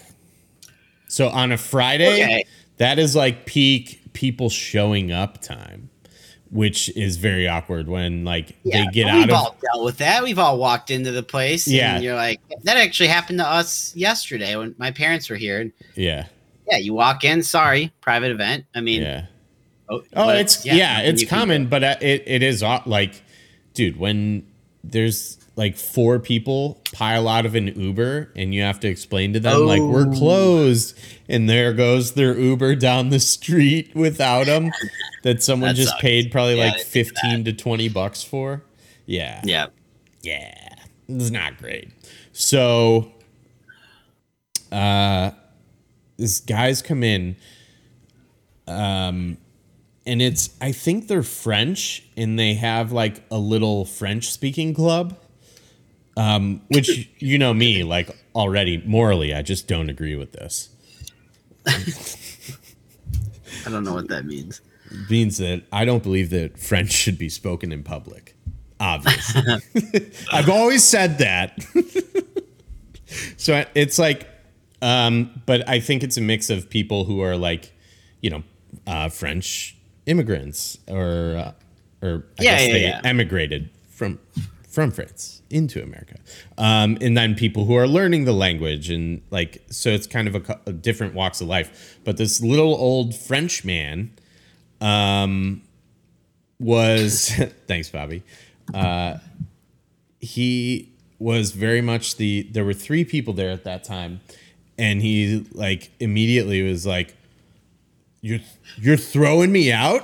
So on a Friday, okay. that is like peak people showing up time, which is very awkward when like yeah, they get out of. We've all dealt with that. We've all walked into the place. Yeah. And you're like, that actually happened to us yesterday when my parents were here. And yeah. Yeah. You walk in. Sorry. Private event. I mean. Yeah. Oh, oh but, it's yeah, yeah it's common, but it, it is like, dude, when there's like four people pile out of an Uber and you have to explain to them oh. like we're closed, and there goes their Uber down the street without them that someone that just sucks. Paid probably yeah, like fifteen to twenty bucks for. Yeah, yeah, yeah. It's not great. So, uh, this guy's come in, um. And it's, I think they're French, and they have like a little French-speaking club, um, which you know me, like already morally, I just don't agree with this. I don't know what that means. It means that I don't believe that French should be spoken in public. Obviously, I've always said that. So it's like, um, but I think it's a mix of people who are like, you know, uh, French. Immigrants, or uh, or I yeah, guess yeah, they yeah. emigrated from from France into America, um, and then people who are learning the language, and like so it's kind of a, a different walks of life. But this little old French man um, was thanks, Bobby. Uh, he was very much the there were three people there at that time, and he like immediately was like. You're you're throwing me out?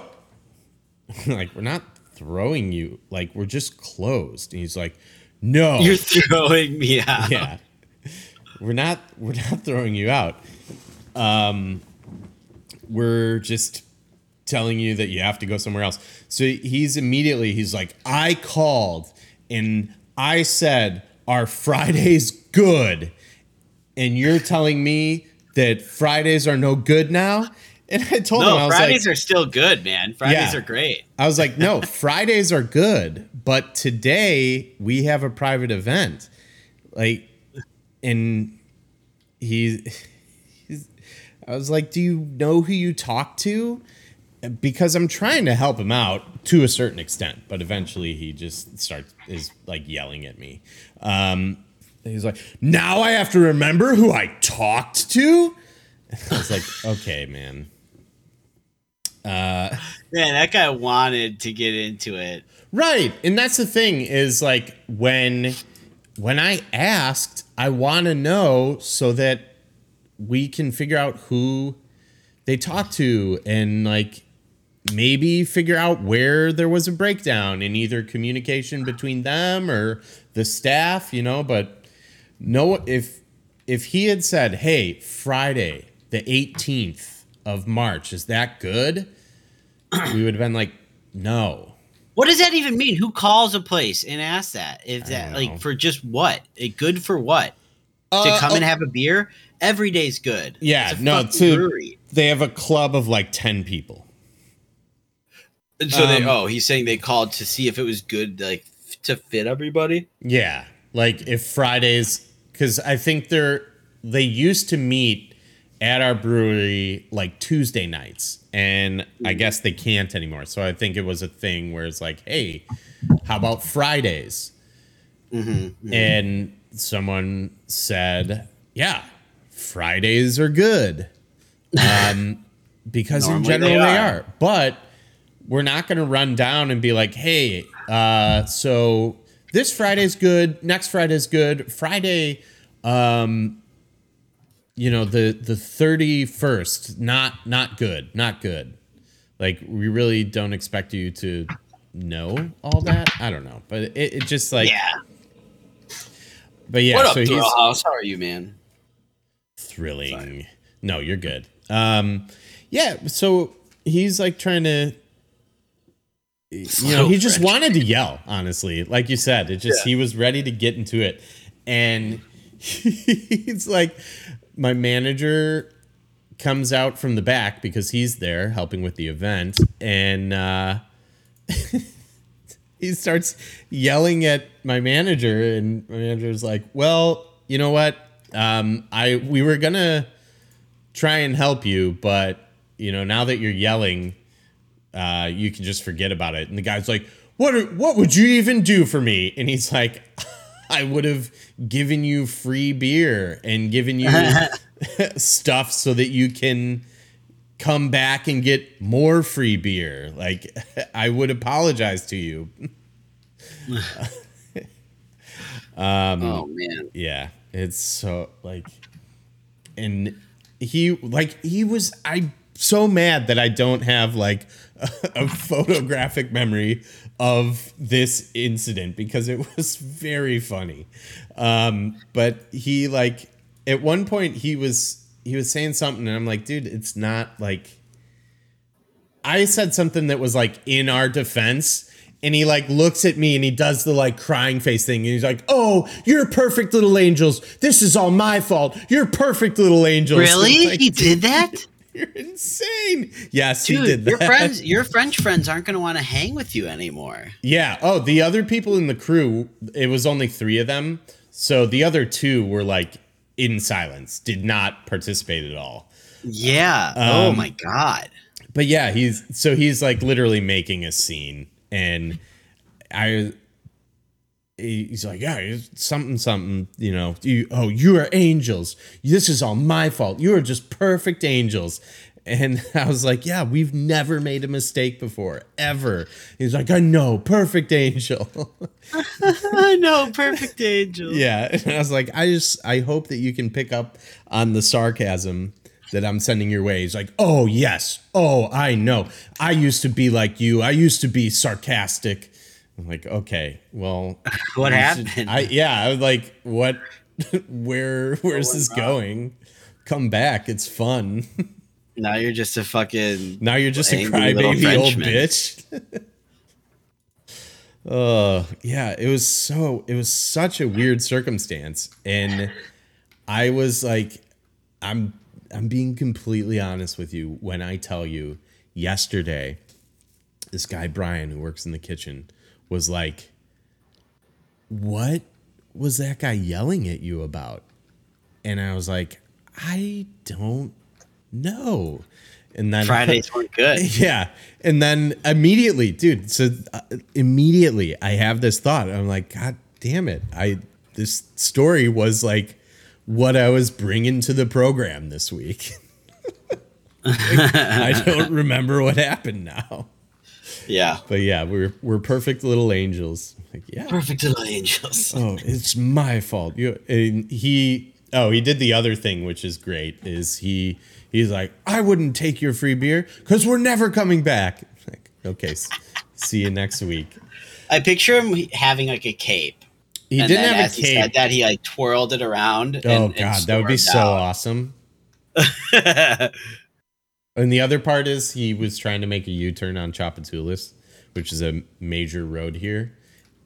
Like, we're not throwing you. Like, we're just closed. And he's like, no. You're throwing me out. Yeah. We're not we're not throwing you out. Um we're just telling you that you have to go somewhere else. So he's immediately he's like, I called and I said our Friday's good. And you're telling me that Fridays are no good now? And I told no, him, I was Fridays like, are still good, man. Fridays yeah. are great. I was like, no, Fridays are good, but today we have a private event. Like, and he, he's, I was like, do you know who you talk to? Because I'm trying to help him out to a certain extent, but eventually he just starts, is like yelling at me. Um, he's like, now I have to remember who I talked to? I was like, okay, man. Uh, man, that guy wanted to get into it, right? And that's the thing is, like, when when I asked, I want to know so that we can figure out who they talked to and like maybe figure out where there was a breakdown in either communication between them or the staff, you know. But no, if if he had said, "Hey, Friday." The eighteenth of March. Is that good? We would have been like, no. What does that even mean? Who calls a place and asks that? Is that like for just what? It good for what? Uh, to come uh, and have a beer? Every day's good. Yeah, it's a no. To, brewery. They have a club of like ten people. And so um, they. Oh, he's saying they called to see if it was good, like f- to fit everybody. Yeah, like if Fridays, because I think they're they used to meet. At our brewery like Tuesday nights, and I guess they can't anymore. So I think it was a thing where it's like, hey, how about Fridays? Mm-hmm, mm-hmm. And someone said, yeah, Fridays are good. Um, because in general they are. they are, but we're not going to run down and be like, hey, uh, so this Friday's good. Next Friday's good. Friday, um, you know, the, the thirty-first, not, not good, not good. Like, we really don't expect you to know all that. I don't know. But it, it just like, yeah. But yeah. What up, so he's, house? How are you, man? Thrilling. Sorry. No, you're good. Um, yeah. So he's like trying to, you so know, he French. Just wanted to yell, honestly. Like you said, it just, yeah. he was ready to get into it. And he's like, my manager comes out from the back because he's there helping with the event, and uh, he starts yelling at my manager, and my manager's like, well, you know what? Um, I we were going to try and help you, but, you know, now that you're yelling, uh, you can just forget about it. And the guy's like, what are, what would you even do for me? And he's like, I would have given you free beer and given you stuff so that you can come back and get more free beer. Like, I would apologize to you. um, oh, man. Yeah, it's so, like, and he, like, he was, I'm so mad that I don't have, like, a, a photographic memory of this incident because it was very funny. Um, but he, like, at one point he was, he was saying something and I'm like, dude, it's not like I said something that was like in our defense. And he like looks at me and he does the like crying face thing. And he's like, oh, you're perfect little angels. This is all my fault. You're perfect little angels. Really? Like, he did that? You're insane. Yes, dude, he did that. Your friends, your French friends aren't going to want to hang with you anymore. Yeah. Oh, the other people in the crew, it was only three of them. So the other two were like, in silence, did not participate at all. Yeah. Um, oh my God. But yeah, he's so he's like literally making a scene, and I, he's like, yeah, something, something, you know, you, oh, you are angels. This is all my fault. You are just perfect angels. And I was like, yeah, we've never made a mistake before, ever. He's like, I know, perfect angel. I know, perfect angel. Yeah. And I was like, I just, I hope that you can pick up on the sarcasm that I'm sending your way. He's like, oh, yes. Oh, I know. I used to be like you. I used to be sarcastic. I'm like, okay, well. What happened? Should, I, yeah, I was like, what, where, where's this going? Come back. It's fun. Now you're just a fucking. Now you're just a crybaby old bitch. Oh, uh, yeah. It was so. It was such a weird circumstance, and I was like, I'm. I'm being completely honest with you when I tell you. Yesterday, this guy Brian who works in the kitchen was like, "What was that guy yelling at you about?" And I was like, "I don't." No. And then Fridays were good. Yeah. And then immediately, dude, so uh, immediately I have this thought. I'm like, God damn it. I, this story was like what I was bringing to the program this week. Like, I don't remember what happened now. Yeah. But yeah, we're, we're perfect little angels. Like, yeah. Perfect little angels. Oh, it's my fault. You, and he, oh, he did the other thing, which is great, is he, he's like, I wouldn't take your free beer because we're never coming back. Like, okay, see you next week. I picture him having like a cape. He and didn't then have as a cape. He said that he like twirled it around. Oh, and, God, and that would be so out. Awesome. And the other part is he was trying to make a U-turn on Chapultepec, which is a major road here.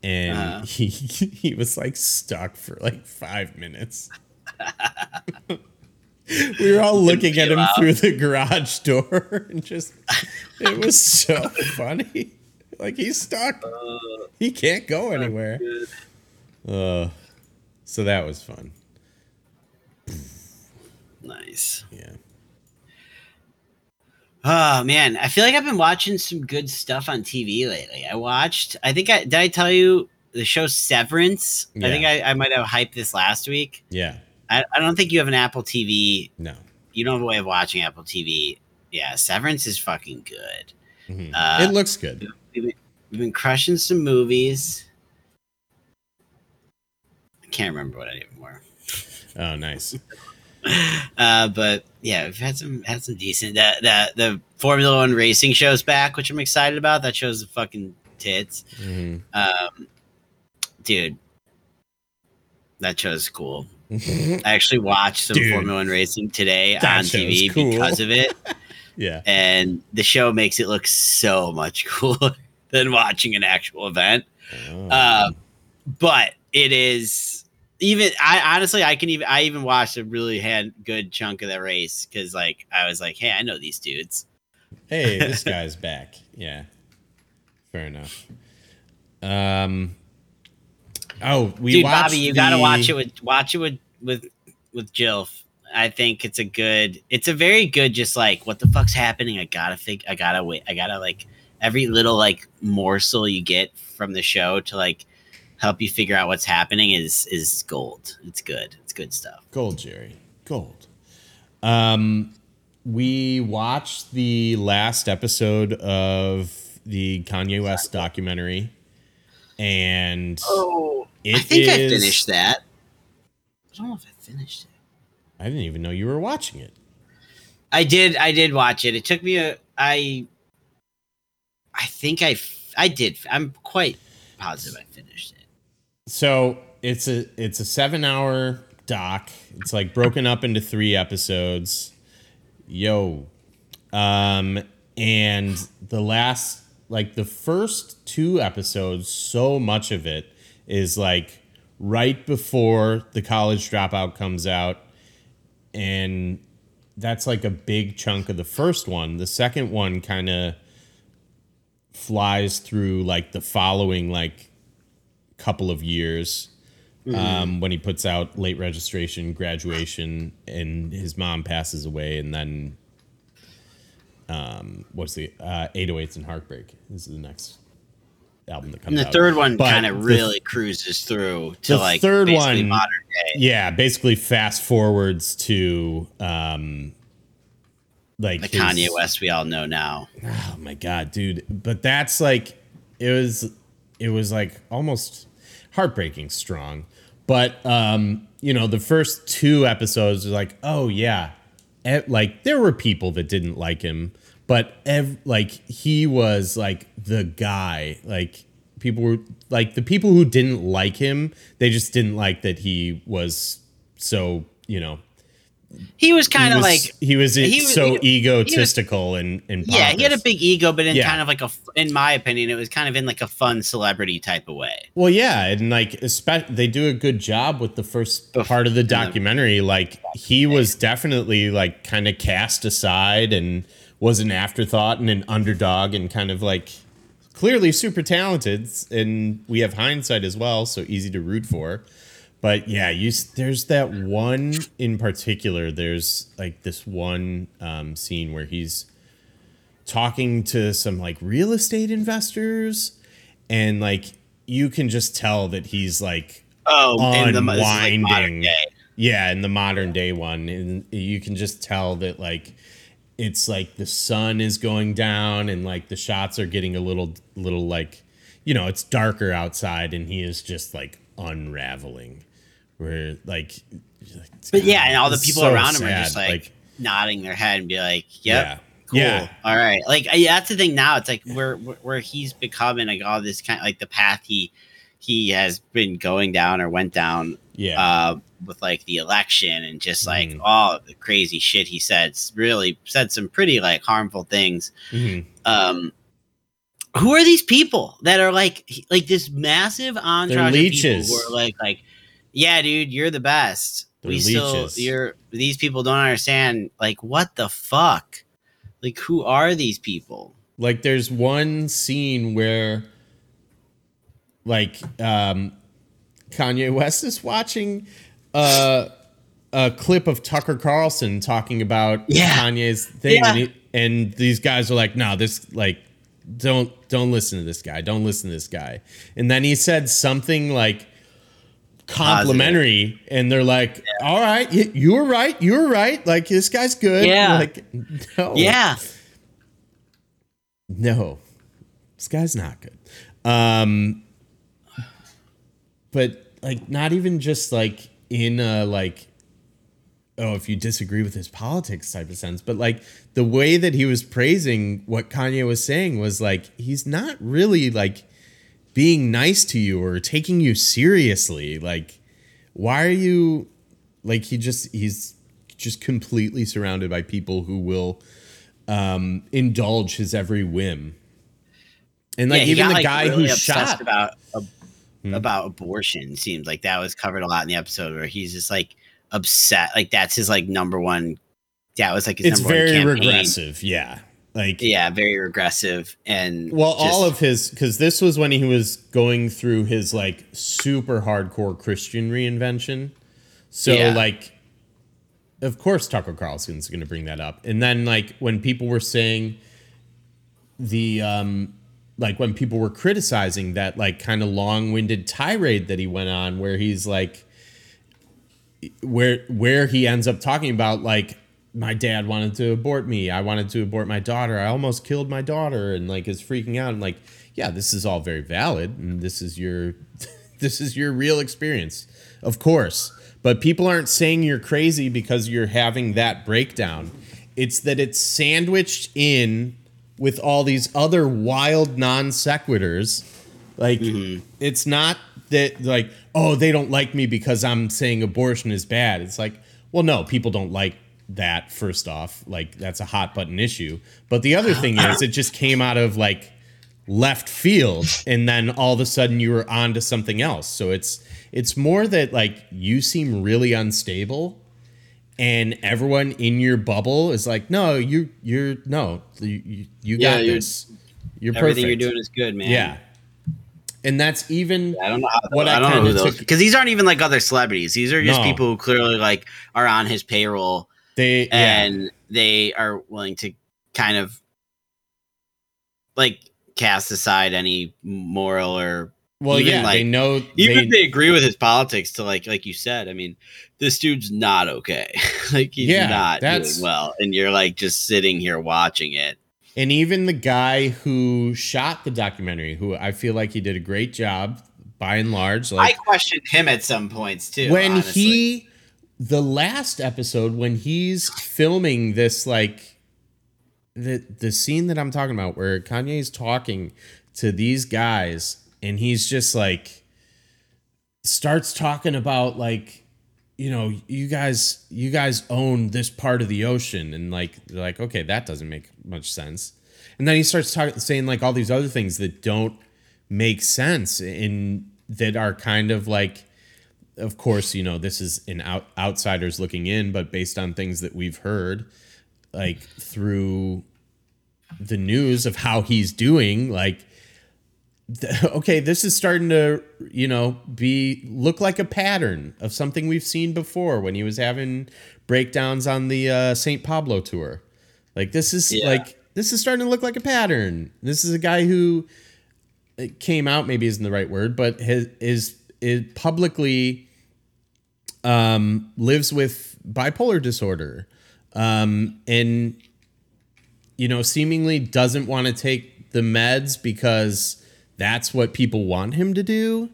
And uh-huh. he he was like stuck for like five minutes. We were all looking at him out. Through the garage door and just, it was so funny. Like, he's stuck. Uh, he can't go anywhere. Uh, so that was fun. Nice. Yeah. Oh, man. I feel like I've been watching some good stuff on T V lately. I watched, I think I, did I tell you the show Severance? Yeah. I think I, I might have hyped this last week. Yeah. I, I don't think you have an Apple T V. No. You don't have a way of watching Apple T V. Yeah, Severance is fucking good. Mm-hmm. Uh, it looks good. We've been, we've been crushing some movies. I can't remember what I did more. Oh, nice. uh, but, yeah, we've had some had some decent... The, the, the Formula One racing show's back, which I'm excited about. That show's the fucking tits. Mm-hmm. Um, dude, that show's cool. I actually watched some Dude, Formula One racing today on T V cool. because of it. Yeah. And the show makes it look so much cooler than watching an actual event. Oh. Uh, but it is even, I honestly, I can even, I even watched a really had good chunk of that race. Cause like, I was like, hey, I know these dudes. Hey, this guy's back. Yeah. Fair enough. Um, Oh, we Dude, Bobby, you the... gotta watch it with watch it with with with Jilf, I think it's a good, it's a very good, just like, what the fuck's happening? I gotta think, I gotta wait, I gotta like every little like morsel you get from the show to like help you figure out what's happening is is gold. It's good. It's good stuff. Gold, Jerry. Gold. Um, we watched the last episode of the Kanye West documentary, and oh, it I think is, I finished that. I don't know if I finished it. I didn't even know you were watching it. I did. I did watch it. It took me a. I. I think I. I did. I'm quite positive I finished it. So it's a. It's a seven-hour doc. It's like broken up into three episodes. Yo, um, and the last, like the first two episodes, so much of it is like right before the College Dropout comes out. And that's like a big chunk of the first one. The second one kind of flies through like the following like couple of years, mm-hmm. um, when he puts out Late Registration, Graduation, and his mom passes away. And then um, what's the uh, eight oh eights and Heartbreak is the next album that comes out. And the third out. one kind of really th- cruises through to like third basically one, modern day. Yeah, basically fast forwards to um, like the his, Kanye West we all know now. Oh my God, dude! But that's like it was. It was like almost heartbreaking strong. But um, you know, the first two episodes were like, oh yeah, e- like there were people that didn't like him. But ev- like he was like the guy, like people were like the people who didn't like him. They just didn't like that he was so, you know, he was kind of like he was he, so he, egotistical he was, and, and yeah, he had a big ego, but in yeah. kind of like a in my opinion, it was kind of in like a fun celebrity type of way. Well, yeah. And like especially they do a good job with the first part of the documentary. Like he was definitely like kind of cast aside and was an afterthought and an underdog and kind of like clearly super talented. And we have hindsight as well, so easy to root for. But yeah, you there's that one in particular. There's like this one um, scene where he's talking to some like real estate investors, and like you can just tell that he's like oh, unwinding. And the, like yeah, in the modern day one, and you can just tell that like. It's like the sun is going down and like the shots are getting a little, little like, you know, it's darker outside and he is just like unraveling where like. But yeah. And all the people so around him sad. are just like, like nodding their head and be like, yep, yeah, cool. Yeah. All right. Like, yeah, that's the thing now. It's like where, where he's becoming like all this kind of like the path he, he has been going down or went down. Yeah. Uh, with like the election and just like mm. all the crazy shit he said, really said some pretty like harmful things. Mm-hmm. Um, who are these people that are like, like this massive entourage of people who are like, like, yeah, dude, you're the best. They're we leeches. still, you're, these people don't understand. Like, what the fuck? Like, who are these people? Like, there's one scene where like, um, Kanye West is watching uh, a clip of Tucker Carlson talking about yeah. Kanye's thing, yeah. and, he, and these guys are like, "No, this like, don't don't listen to this guy, don't listen to this guy." And then he said something like complimentary, Positive. and they're like, yeah. "All right, you, you were right, you were right. Like this guy's good." Yeah, like no, yeah, no, this guy's not good. Um. But like not even just like in a like, oh, if you disagree with his politics type of sense, but like the way that he was praising what Kanye was saying was like he's not really like being nice to you or taking you seriously. Like, why are you like he just he's just completely surrounded by people who will um, indulge his every whim. And like yeah, even got, the like, guy really who shot about. A- Mm-hmm. about abortion seems like that was covered a lot in the episode where he's just like upset, like that's his like number one that was like his it's number very one regressive yeah like yeah very regressive and well just, all of his because this was when he was going through his like super hardcore Christian reinvention, So yeah. like, of course, Tucker Carlson's going to bring that up. And then like when people were saying the um, like when people were criticizing that like kind of long winded tirade that he went on where he's like where where he ends up talking about like, my dad wanted to abort me. I wanted to abort my daughter. I almost killed my daughter, and like is freaking out. And like, yeah, this is all very valid, and this is your, this is your real experience, of course. But people aren't saying you're crazy because you're having that breakdown. It's that it's sandwiched in with all these other wild non sequiturs. Like, mm-hmm. it's not that like, oh, they don't like me because I'm saying abortion is bad. It's like, well, no, people don't like. That first off, like that's a hot button issue. But the other thing is, it just came out of like left field, and then all of a sudden you were on to something else. So it's it's more that like you seem really unstable, and everyone in your bubble is like, no, you you're no, you you got yeah, you're, this. You're everything perfect. You're doing is good, man. Yeah. And that's even yeah, I don't know how, what I, I kind of took because these aren't even like other celebrities. These are just no. people who clearly like are on his payroll. They, and yeah. they are willing to kind of like cast aside any moral or well, even, yeah, like, they know even they, if they agree with his politics to like like you said. I mean, this dude's not okay. Like he's yeah, not that's, doing well, and you're like just sitting here watching it. And even the guy who shot the documentary, who I feel like he did a great job by and large. Like, I questioned him at some points too. When honestly. he. The last episode when he's filming this, like the the scene that I'm talking about where Kanye's talking to these guys and he's just like starts talking about like, you know, you guys you guys own this part of the ocean. And like they're like, OK, that doesn't make much sense. And then he starts talking saying like all these other things that don't make sense and that are kind of like. Of course, you know, this is an out, outsiders looking in, but based on things that we've heard, like through the news of how he's doing, like, th- okay, this is starting to, you know, be look like a pattern of something we've seen before when he was having breakdowns on the uh, Saint Pablo tour. Like this is yeah. like this is starting to look like a pattern. This is a guy who came out, maybe isn't the right word, but his, is it publicly um, lives with bipolar disorder um, and, you know, seemingly doesn't want to take the meds because that's what people want him to do.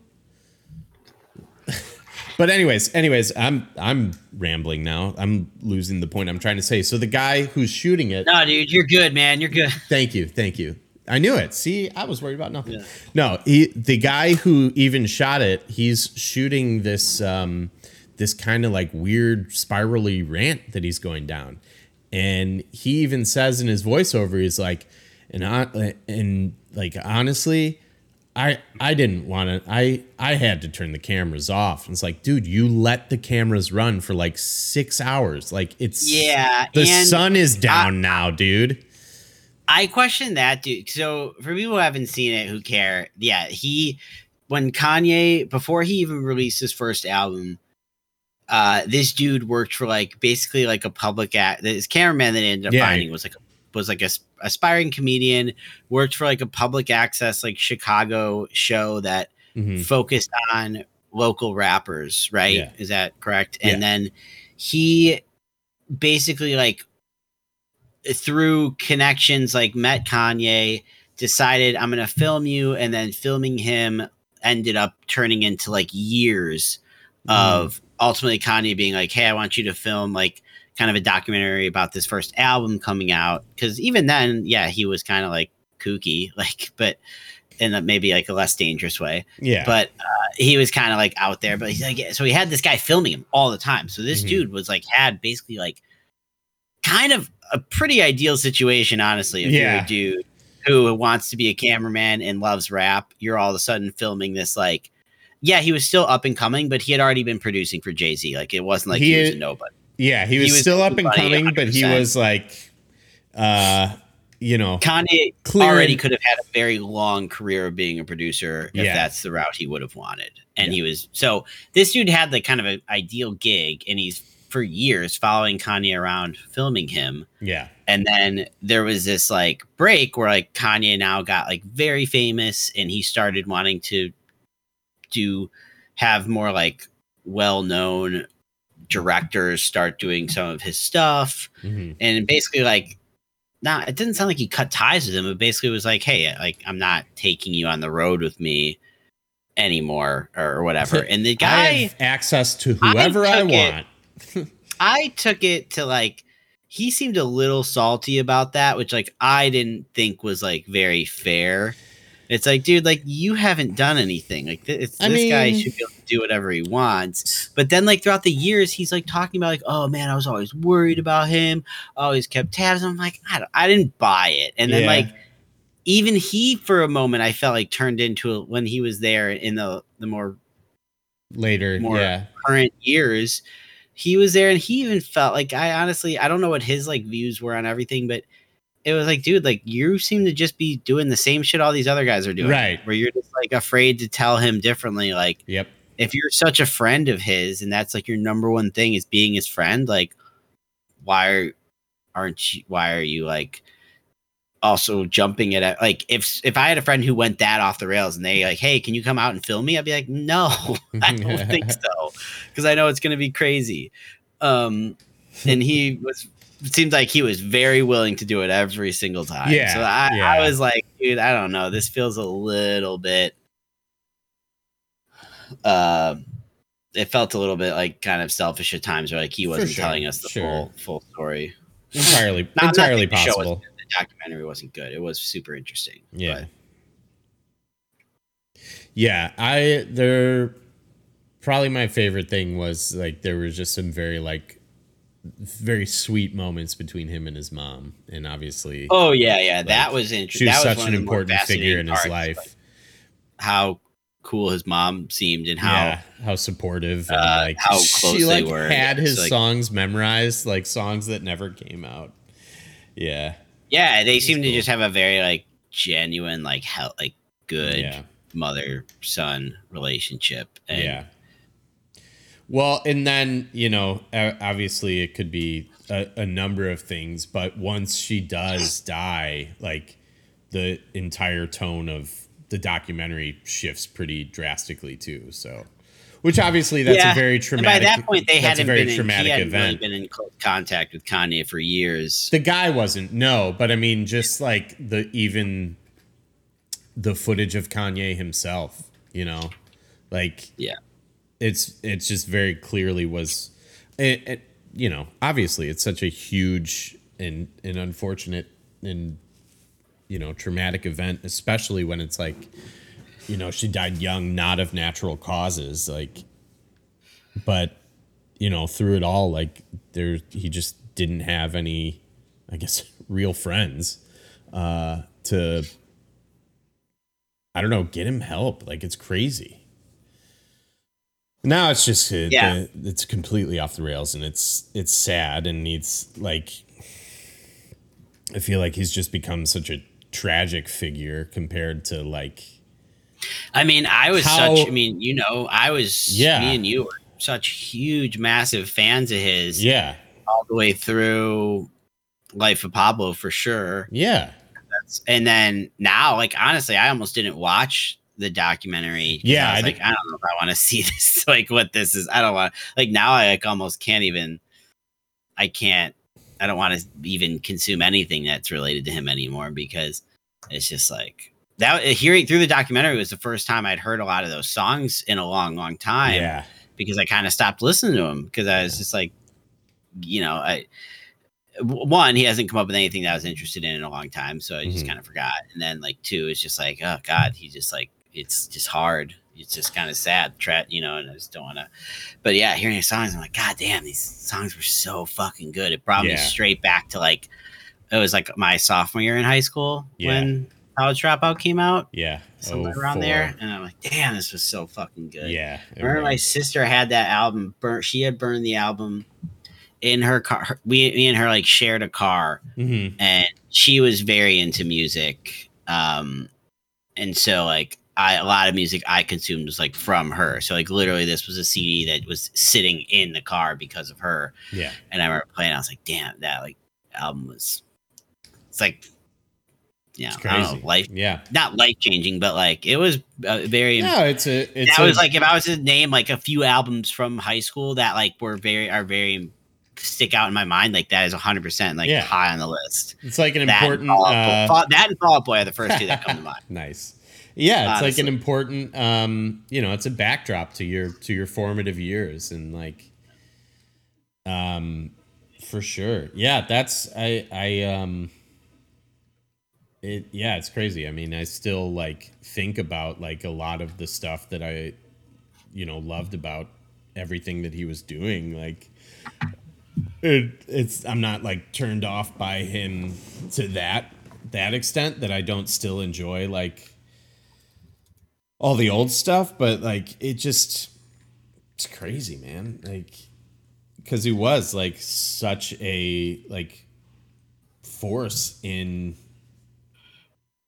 But anyways, anyways, I'm I'm rambling now. I'm losing the point I'm trying to say. So the guy who's shooting it. No, dude, you're good, man. You're good. Thank you. Thank you. I knew it. See, I was worried about nothing. Yeah. No, he, the guy who even shot it, he's shooting this um, this kind of like weird spirally rant that he's going down. And he even says in his voiceover, he's like, and I, and like, honestly, I I didn't want to. I, I had to turn the cameras off. And it's like, dude, you let the cameras run for like six hours. Like it's yeah, the sun is down I- now, dude. I question that, dude. So for people who haven't seen it, who care, yeah, he, when Kanye, before he even released his first album, uh, this dude worked for like, basically like a public act, his cameraman that ended up yeah. finding was like, was like a aspiring comedian, worked for like a public access, like Chicago show that mm-hmm. focused on local rappers, right? Yeah. Is that correct? Yeah. And then he basically like, through connections, like met Kanye, decided I'm going to film you. And then filming him ended up turning into like years mm. of ultimately Kanye being like, hey, I want you to film like kind of a documentary about this first album coming out. Cause even then, yeah, he was kind of like kooky, like, but in a, maybe like a less dangerous way. Yeah. But uh, he was kind of like out there, but he's like, yeah. So he had this guy filming him all the time. So this mm-hmm. dude was like, had basically like kind of, a pretty ideal situation, honestly. If yeah. you're a dude who wants to be a cameraman and loves rap, you're all of a sudden filming this, like, yeah, he was still up and coming, but he had already been producing for Jay-Z. Like, it wasn't like he, he was a nobody. Yeah, he was, he was still up and coming, one hundred percent. But he was like, uh, you know. Kanye clearing. Already could have had a very long career of being a producer if yeah. that's the route he would have wanted. And yeah. he was, so this dude had the kind of an ideal gig, and he's for years following Kanye around, filming him. Yeah. And then there was this like break where like Kanye now got like very famous, and he started wanting to do have more like well-known directors start doing some of his stuff. Mm-hmm. And basically like, not, it didn't sound like he cut ties with him. It basically was like, hey, like I'm not taking you on the road with me anymore or whatever. And the guy, I have access to whoever I, I want. It, I took it to like, he seemed a little salty about that, which like I didn't think was like very fair. It's like, dude, like you haven't done anything. Like th- it's, this mean, guy should be able to do whatever he wants. But then like throughout the years, he's like talking about like, oh man, I was always worried about him. Always kept tabs. I'm like, I don't, I didn't buy it. And then yeah. like, even he for a moment, I felt like turned into a, when he was there in the, the more later, more yeah. current years, he was there and he even felt like, I honestly, I don't know what his like views were on everything, but it was like, dude, like you seem to just be doing the same shit all these other guys are doing. Right. Where you're just like afraid to tell him differently. Like, yep. If you're such a friend of his and that's like your number one thing is being his friend, like why aren't you, why are you like also jumping at it? Like if, if I had a friend who went that off the rails and they like, hey, can you come out and film me? I'd be like, no, I don't think so. Cause I know it's going to be crazy. Um, and he was, it seems like he was very willing to do it every single time. Yeah, so I, yeah. I was like, dude, I don't know. This feels a little bit. Uh, it felt a little bit like kind of selfish at times, where like he wasn't sure. telling us the sure. full full story. Entirely, Not, entirely possible. The, the documentary wasn't good. It was super interesting. Yeah. But. Yeah, I there. Probably my favorite thing was like there was just some very like. very sweet moments between him and his mom, and obviously oh yeah yeah like, that was interesting. She was such an important figure in his life, like how cool his mom seemed and how yeah, how supportive uh, and like how close she like they were. had yeah, his so, like, songs memorized, like songs that never came out. Yeah yeah they seemed cool. to just have a very like genuine like how like good yeah. mother son relationship. And yeah well, and then, you know, obviously it could be a, a number of things, but once she does die, like the entire tone of the documentary shifts pretty drastically too. So, which obviously that's yeah. a very traumatic. And by that point, they hadn't, been in, he hadn't really been in close contact with Kanye for years. The guy wasn't, no, but I mean, just like the, even the footage of Kanye himself, you know, like, yeah. It's it's just very clearly was, it, it, you know, obviously it's such a huge and, and unfortunate and, you know, traumatic event, especially when it's like, you know, she died young, not of natural causes. Like, but, you know, through it all, like there, he just didn't have any, I guess, real friends uh, to, I don't know, get him help. Like, it's crazy. Now it's just uh, yeah. the, it's completely off the rails, and it's it's sad, and it's like I feel like he's just become such a tragic figure compared to like. I mean, I was how, such. I mean, you know, I was. Yeah. Me and you were such huge, massive fans of his. Yeah. All the way through, Life of Pablo for sure. Yeah. That's, and then now, like honestly, I almost didn't watch the documentary. Yeah. I was I like, I don't know if I want to see this, like what this is. I don't want like now I like almost can't even, I can't, I don't want to even consume anything that's related to him anymore, because it's just like that hearing through the documentary was the first time I'd heard a lot of those songs in a long, long time. Yeah. Because I kind of stopped listening to him because I was just like, you know, I, one, he hasn't come up with anything that I was interested in in a long time. So I just mm-hmm. kind of forgot. And then like, two, it's just like, oh God, he just like, it's just hard. It's just kind of sad, Trat, you know, and I just don't want to, but yeah, hearing his songs, I'm like, God damn, these songs were so fucking good. It brought yeah. me straight back to like, it was like my sophomore year in high school yeah. when College Dropout came out. Yeah. Somewhere oh, around four. There. And I'm like, damn, this was so fucking good. Yeah. I remember my sister had that album. Burn, she had burned the album in her car. Her, we, me and her like shared a car mm-hmm. and she was very into music. Um, and so like, I, a lot of music I consumed was like from her. So like literally this was a C D that was sitting in the car because of her. Yeah. And I remember playing, I was like, damn, that like album was, it's like, yeah, you know, I don't know, life, yeah, not life changing, but like it was uh, very, no, it's a, it's that a, was like, if I was to name like a few albums from high school that like were very, are very stick out in my mind, like that is one hundred percent like yeah. high on the list. It's like an that important, and uh, Fall, that and Fall Out Boy are the first two that come to mind. Nice. Yeah, it's honestly like an important, um, you know, it's a backdrop to your to your formative years, and like, um, for sure. Yeah, that's I I um, it yeah, it's crazy. I mean, I still like think about like a lot of the stuff that I, you know, loved about everything that he was doing. Like, it, it's I'm not like turned off by him to that that extent that I don't still enjoy like all the old stuff, but like it just, it's crazy, man. Like, because he was like such a like force in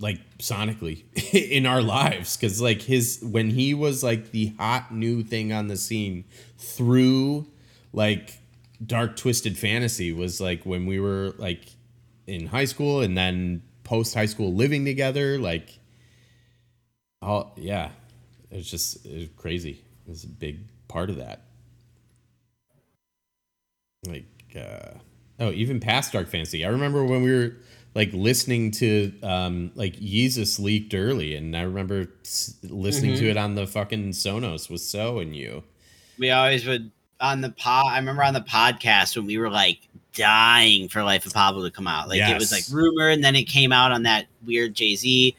like sonically in our lives, because like his, when he was like the hot new thing on the scene through like Dark Twisted Fantasy was like when we were like in high school and then post high school living together, like. Oh yeah, it's just it crazy. It's a big part of that. Like, uh, oh, even past Dark Fantasy. I remember when we were like listening to um, like Yeezus leaked early, and I remember t- listening mm-hmm. to it on the fucking Sonos with So and you. We always would on the pod. I remember on the podcast when we were like dying for Life of Pablo to come out. Like yes. It was like rumored, and then it came out on that weird Jay-Z.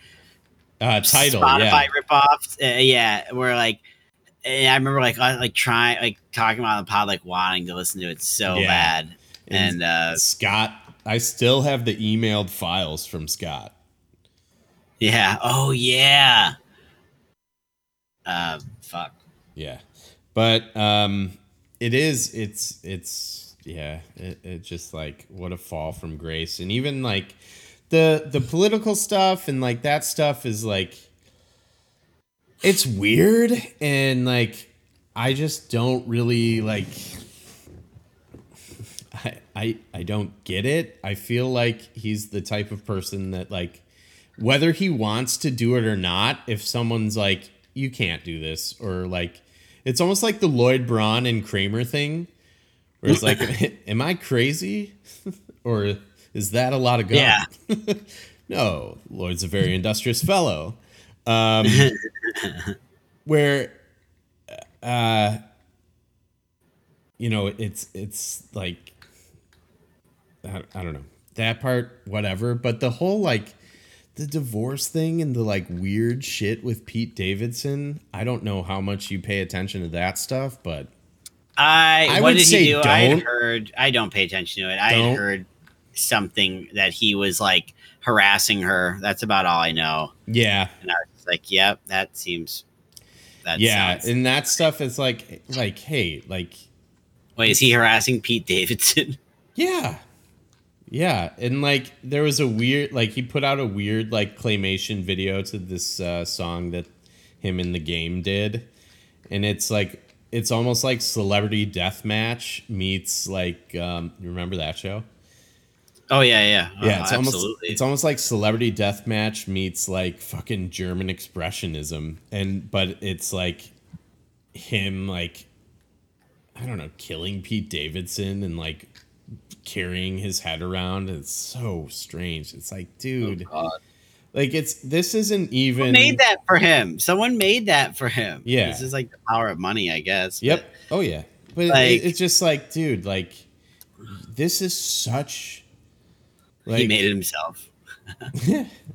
Uh, title, Spotify yeah. ripoffs, uh, yeah. We're like, I remember like uh, like trying, like talking about the pod, like wanting to listen to it so yeah. bad. And, and uh, Scott, I still have the emailed files from Scott. Yeah. Oh yeah. Uh, fuck. Yeah, but um, it is. It's it's yeah. It, it just like what a fall from grace, and even like. The the political stuff and like that stuff is like, it's weird, and like I just don't really like I I I don't get it. I feel like he's the type of person that like whether he wants to do it or not, if someone's like, you can't do this, or like it's almost like the Lloyd Braun and Kramer thing where it's like am I crazy? Or is that a lot of gun? Yeah. No, Lloyd's a very industrious fellow. Um, where, uh, you know, it's it's like, I, I don't know, that part, whatever. But the whole like the divorce thing and the like weird shit with Pete Davidson. I don't know how much you pay attention to that stuff, but I, I what would did say he do? Don't, I had heard. I don't pay attention to it. I had heard. Something that he was like harassing her. That's about all I know. Yeah. And I was like, yep, yeah, that seems. That yeah. Sounds. And that stuff is like, like, hey, like. Wait, is he harassing Pete Davidson? Yeah. Yeah. And like, there was a weird, like he put out a weird, like claymation video to this uh, song that him and The Game did. And it's like, it's almost like Celebrity Deathmatch meets like, um, you remember that show? Oh yeah, yeah, oh, yeah. It's absolutely. almost it's almost like Celebrity Deathmatch meets like fucking German expressionism, and but it's like him like I don't know, killing Pete Davidson and like carrying his head around. It's so strange. It's like, dude, oh, God. Like it's this isn't even Someone made that for him. Someone made that for him. Yeah, this is like the power of money, I guess. Yep. But, oh yeah, but like, it, it's just like, dude, like this is such. Like, he made it himself.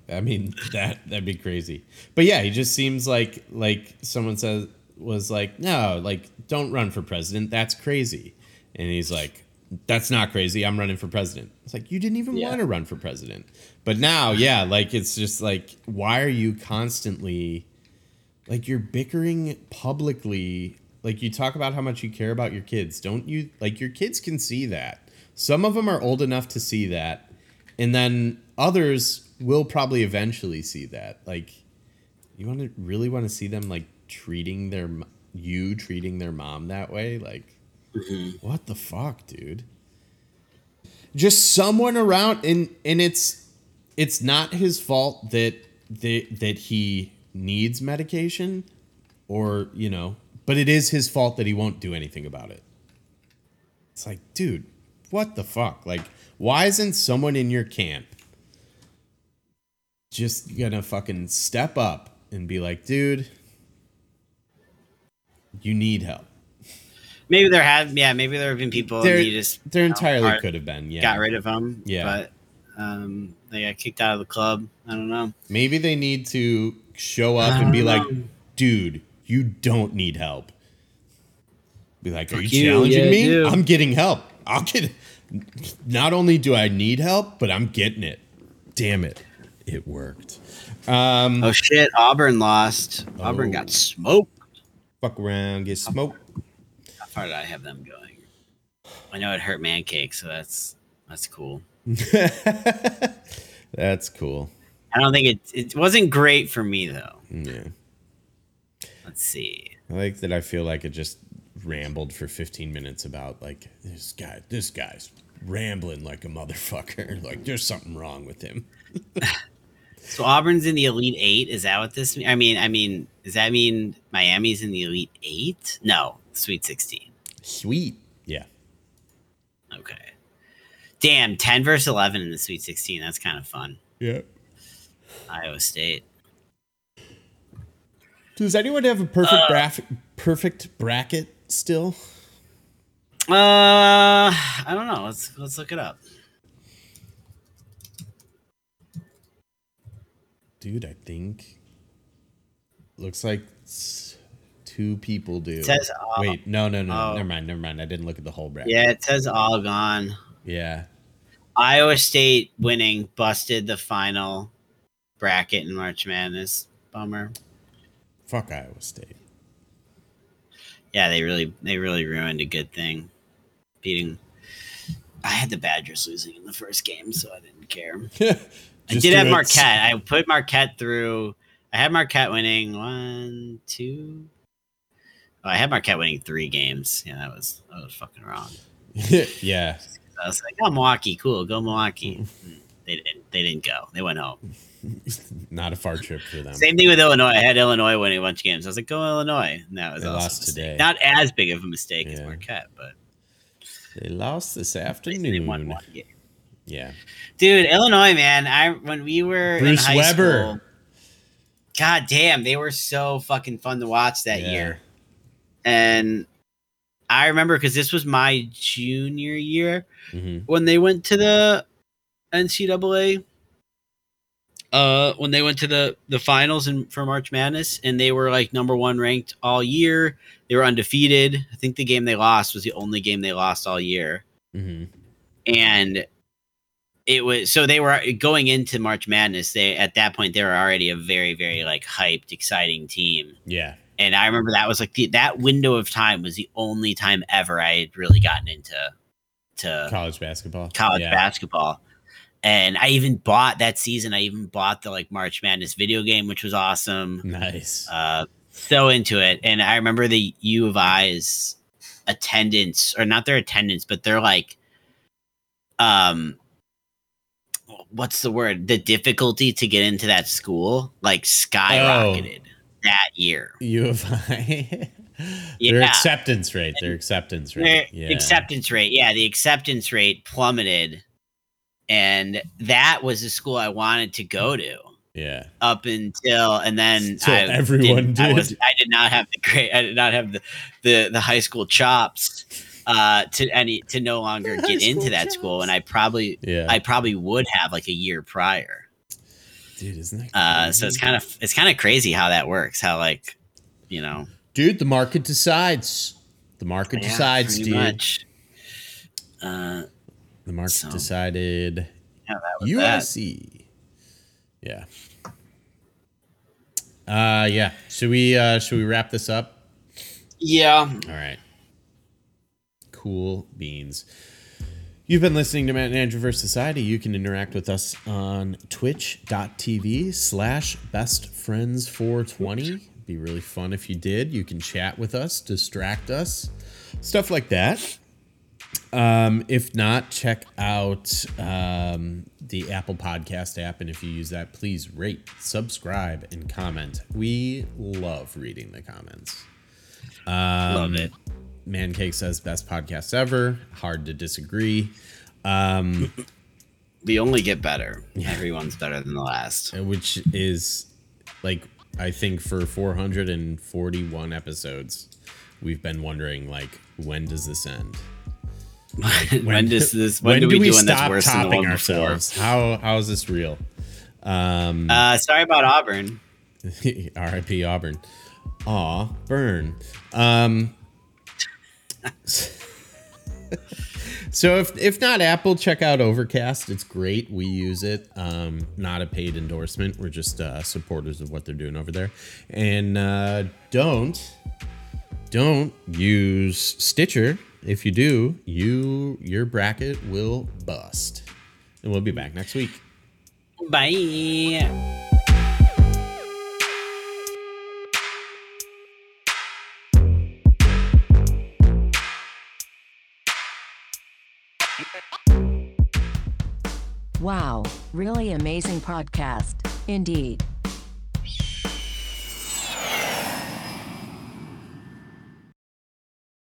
I mean, that, that'd be crazy. But yeah, he just seems like like someone says was like, no, like, don't run for president. That's crazy. And he's like, that's not crazy. I'm running for president. It's like, you didn't even yeah. want to run for president. But now, yeah, like, it's just like, why are you constantly like you're bickering publicly? Like, you talk about how much you care about your kids. Don't you like your kids can see that. Some of them are old enough to see that. And then others will probably eventually see that. Like, you want to really want to see them like treating their you treating their mom that way? Like, mm-hmm. What the fuck, dude? Just someone around, and and it's it's not his fault that that that he needs medication, or you know, but it is his fault that he won't do anything about it. It's like, dude, what the fuck? Like, why isn't someone in your camp just gonna fucking step up and be like, dude, you need help? Maybe there have, yeah, maybe there have been people there, and you just, there entirely know, could have been, yeah. Got rid of them, yeah. But um, they got kicked out of the club. I don't know. Maybe they need to show up and be know. like, dude, you don't need help. Be like, are you, you challenging yeah, me? You. I'm getting help. I'll get. Not only do I need help, but I'm getting it. Damn it. It worked. Um, oh, shit. Auburn lost. Oh. Auburn got smoked. Fuck around, get smoked. How far did I have them going? I know it hurt Man Cake, so that's that's cool. That's cool. I don't think it it wasn't great for me, though. Yeah. Let's see. I like that I feel like it just rambled for fifteen minutes about, like, this guy, this guy's rambling like a motherfucker. Like, there's something wrong with him. So Auburn's in the Elite Eight. Is that what this means? I mean, I mean, does that mean Miami's in the Elite Eight? No, Sweet sixteen. Sweet. Yeah. Okay. Damn, ten versus eleven in the Sweet sixteen. That's kind of fun. Yeah. Iowa State. Does anyone have a perfect uh, graphic, perfect bracket still? Uh, I don't know. Let's let's look it up. Dude, I think looks like two people do. It says all, Wait, no, no, no. Oh. Never mind, never mind. I didn't look at the whole bracket. Yeah, it says all gone. Yeah. Iowa State winning busted the final bracket in March Madness. Bummer. Fuck Iowa State. Yeah, they really they really ruined a good thing. Beating I had the Badgers losing in the first game, so I didn't care. I did have Marquette. I put Marquette through. I had Marquette winning one, two. Oh, I had Marquette winning three games. Yeah, that was that was fucking wrong. Yeah. I was like, oh, Milwaukee, cool, go Milwaukee. They didn't. They didn't go. They went home. Not a far trip for them. Same thing with Illinois. I had Illinois winning a bunch of games. I was like, go Illinois. And that was they also lost a today. Not as big of a mistake yeah. as Marquette, but they lost this afternoon. They won one game. Yeah, dude, Illinois, man. I when we were Bruce in high Weber. school, god damn, they were so fucking fun to watch that yeah. year. And I remember because this was my junior year mm-hmm. when they went to the N C double A. Uh, when they went to the the finals in for March Madness, and they were like number one ranked all year. They were undefeated. I think the game they lost was the only game they lost all year, mm-hmm. and. It was so they were going into March Madness. They at that point they were already a very, very like hyped, exciting team. Yeah, and I remember that was like the, that window of time was the only time ever I had really gotten into to college basketball. College yeah. basketball, and I even bought that season. I even bought the like March Madness video game, which was awesome. Nice, uh, so into it. And I remember the U of I's attendance, or not their attendance, but they're like, um. what's the word? The difficulty to get into that school like skyrocketed oh, that year. U of I. yeah. Their acceptance rate. Their acceptance rate. Their yeah. Acceptance rate. Yeah, the acceptance rate plummeted, and that was the school I wanted to go to. Yeah. Up until and then so I everyone did. I, was, I did not have the great. I did not have the the, the high school chops. Uh, to any to no longer get into that school, and I probably yeah. I probably would have like a year prior. Dude, isn't that crazy? Uh, so it's kind of it's kind of crazy how that works. How like, you know, dude, the market decides. The market yeah, decides, dude. Much. Uh, the market so, decided. Yeah, U S C. That. Yeah. Uh, yeah. Should we uh, should we wrap this up? Yeah. All right. Cool beans. You've been listening to Matt and Andrew versus. Society. You can interact with us on twitch.tv slash bestfriends420. Be really fun if you did. You can chat with us, distract us, stuff like that. Um, if not, check out um, the Apple Podcast app. And if you use that, please rate, subscribe, and comment. We love reading the comments. Um, love it. Mancake says best podcast ever. Hard to disagree. Um, we only get better. Yeah. Everyone's better than the last. Which is like, I think for four hundred forty-one episodes, we've been wondering like, when does this end? Like, when, when does this? When, when do we, we do one that's worse than the one ourselves? Before? How how is this real? Um, uh, sorry about Auburn. R I P Auburn. Aw, burn. Um, so if if not Apple, check out Overcast. It's great. We use it. Um, not a paid endorsement. We're just uh, supporters of what they're doing over there. And uh, don't don't use Stitcher. If you do, you your bracket will bust. And we'll be back next week. Bye. Wow, really amazing podcast, indeed.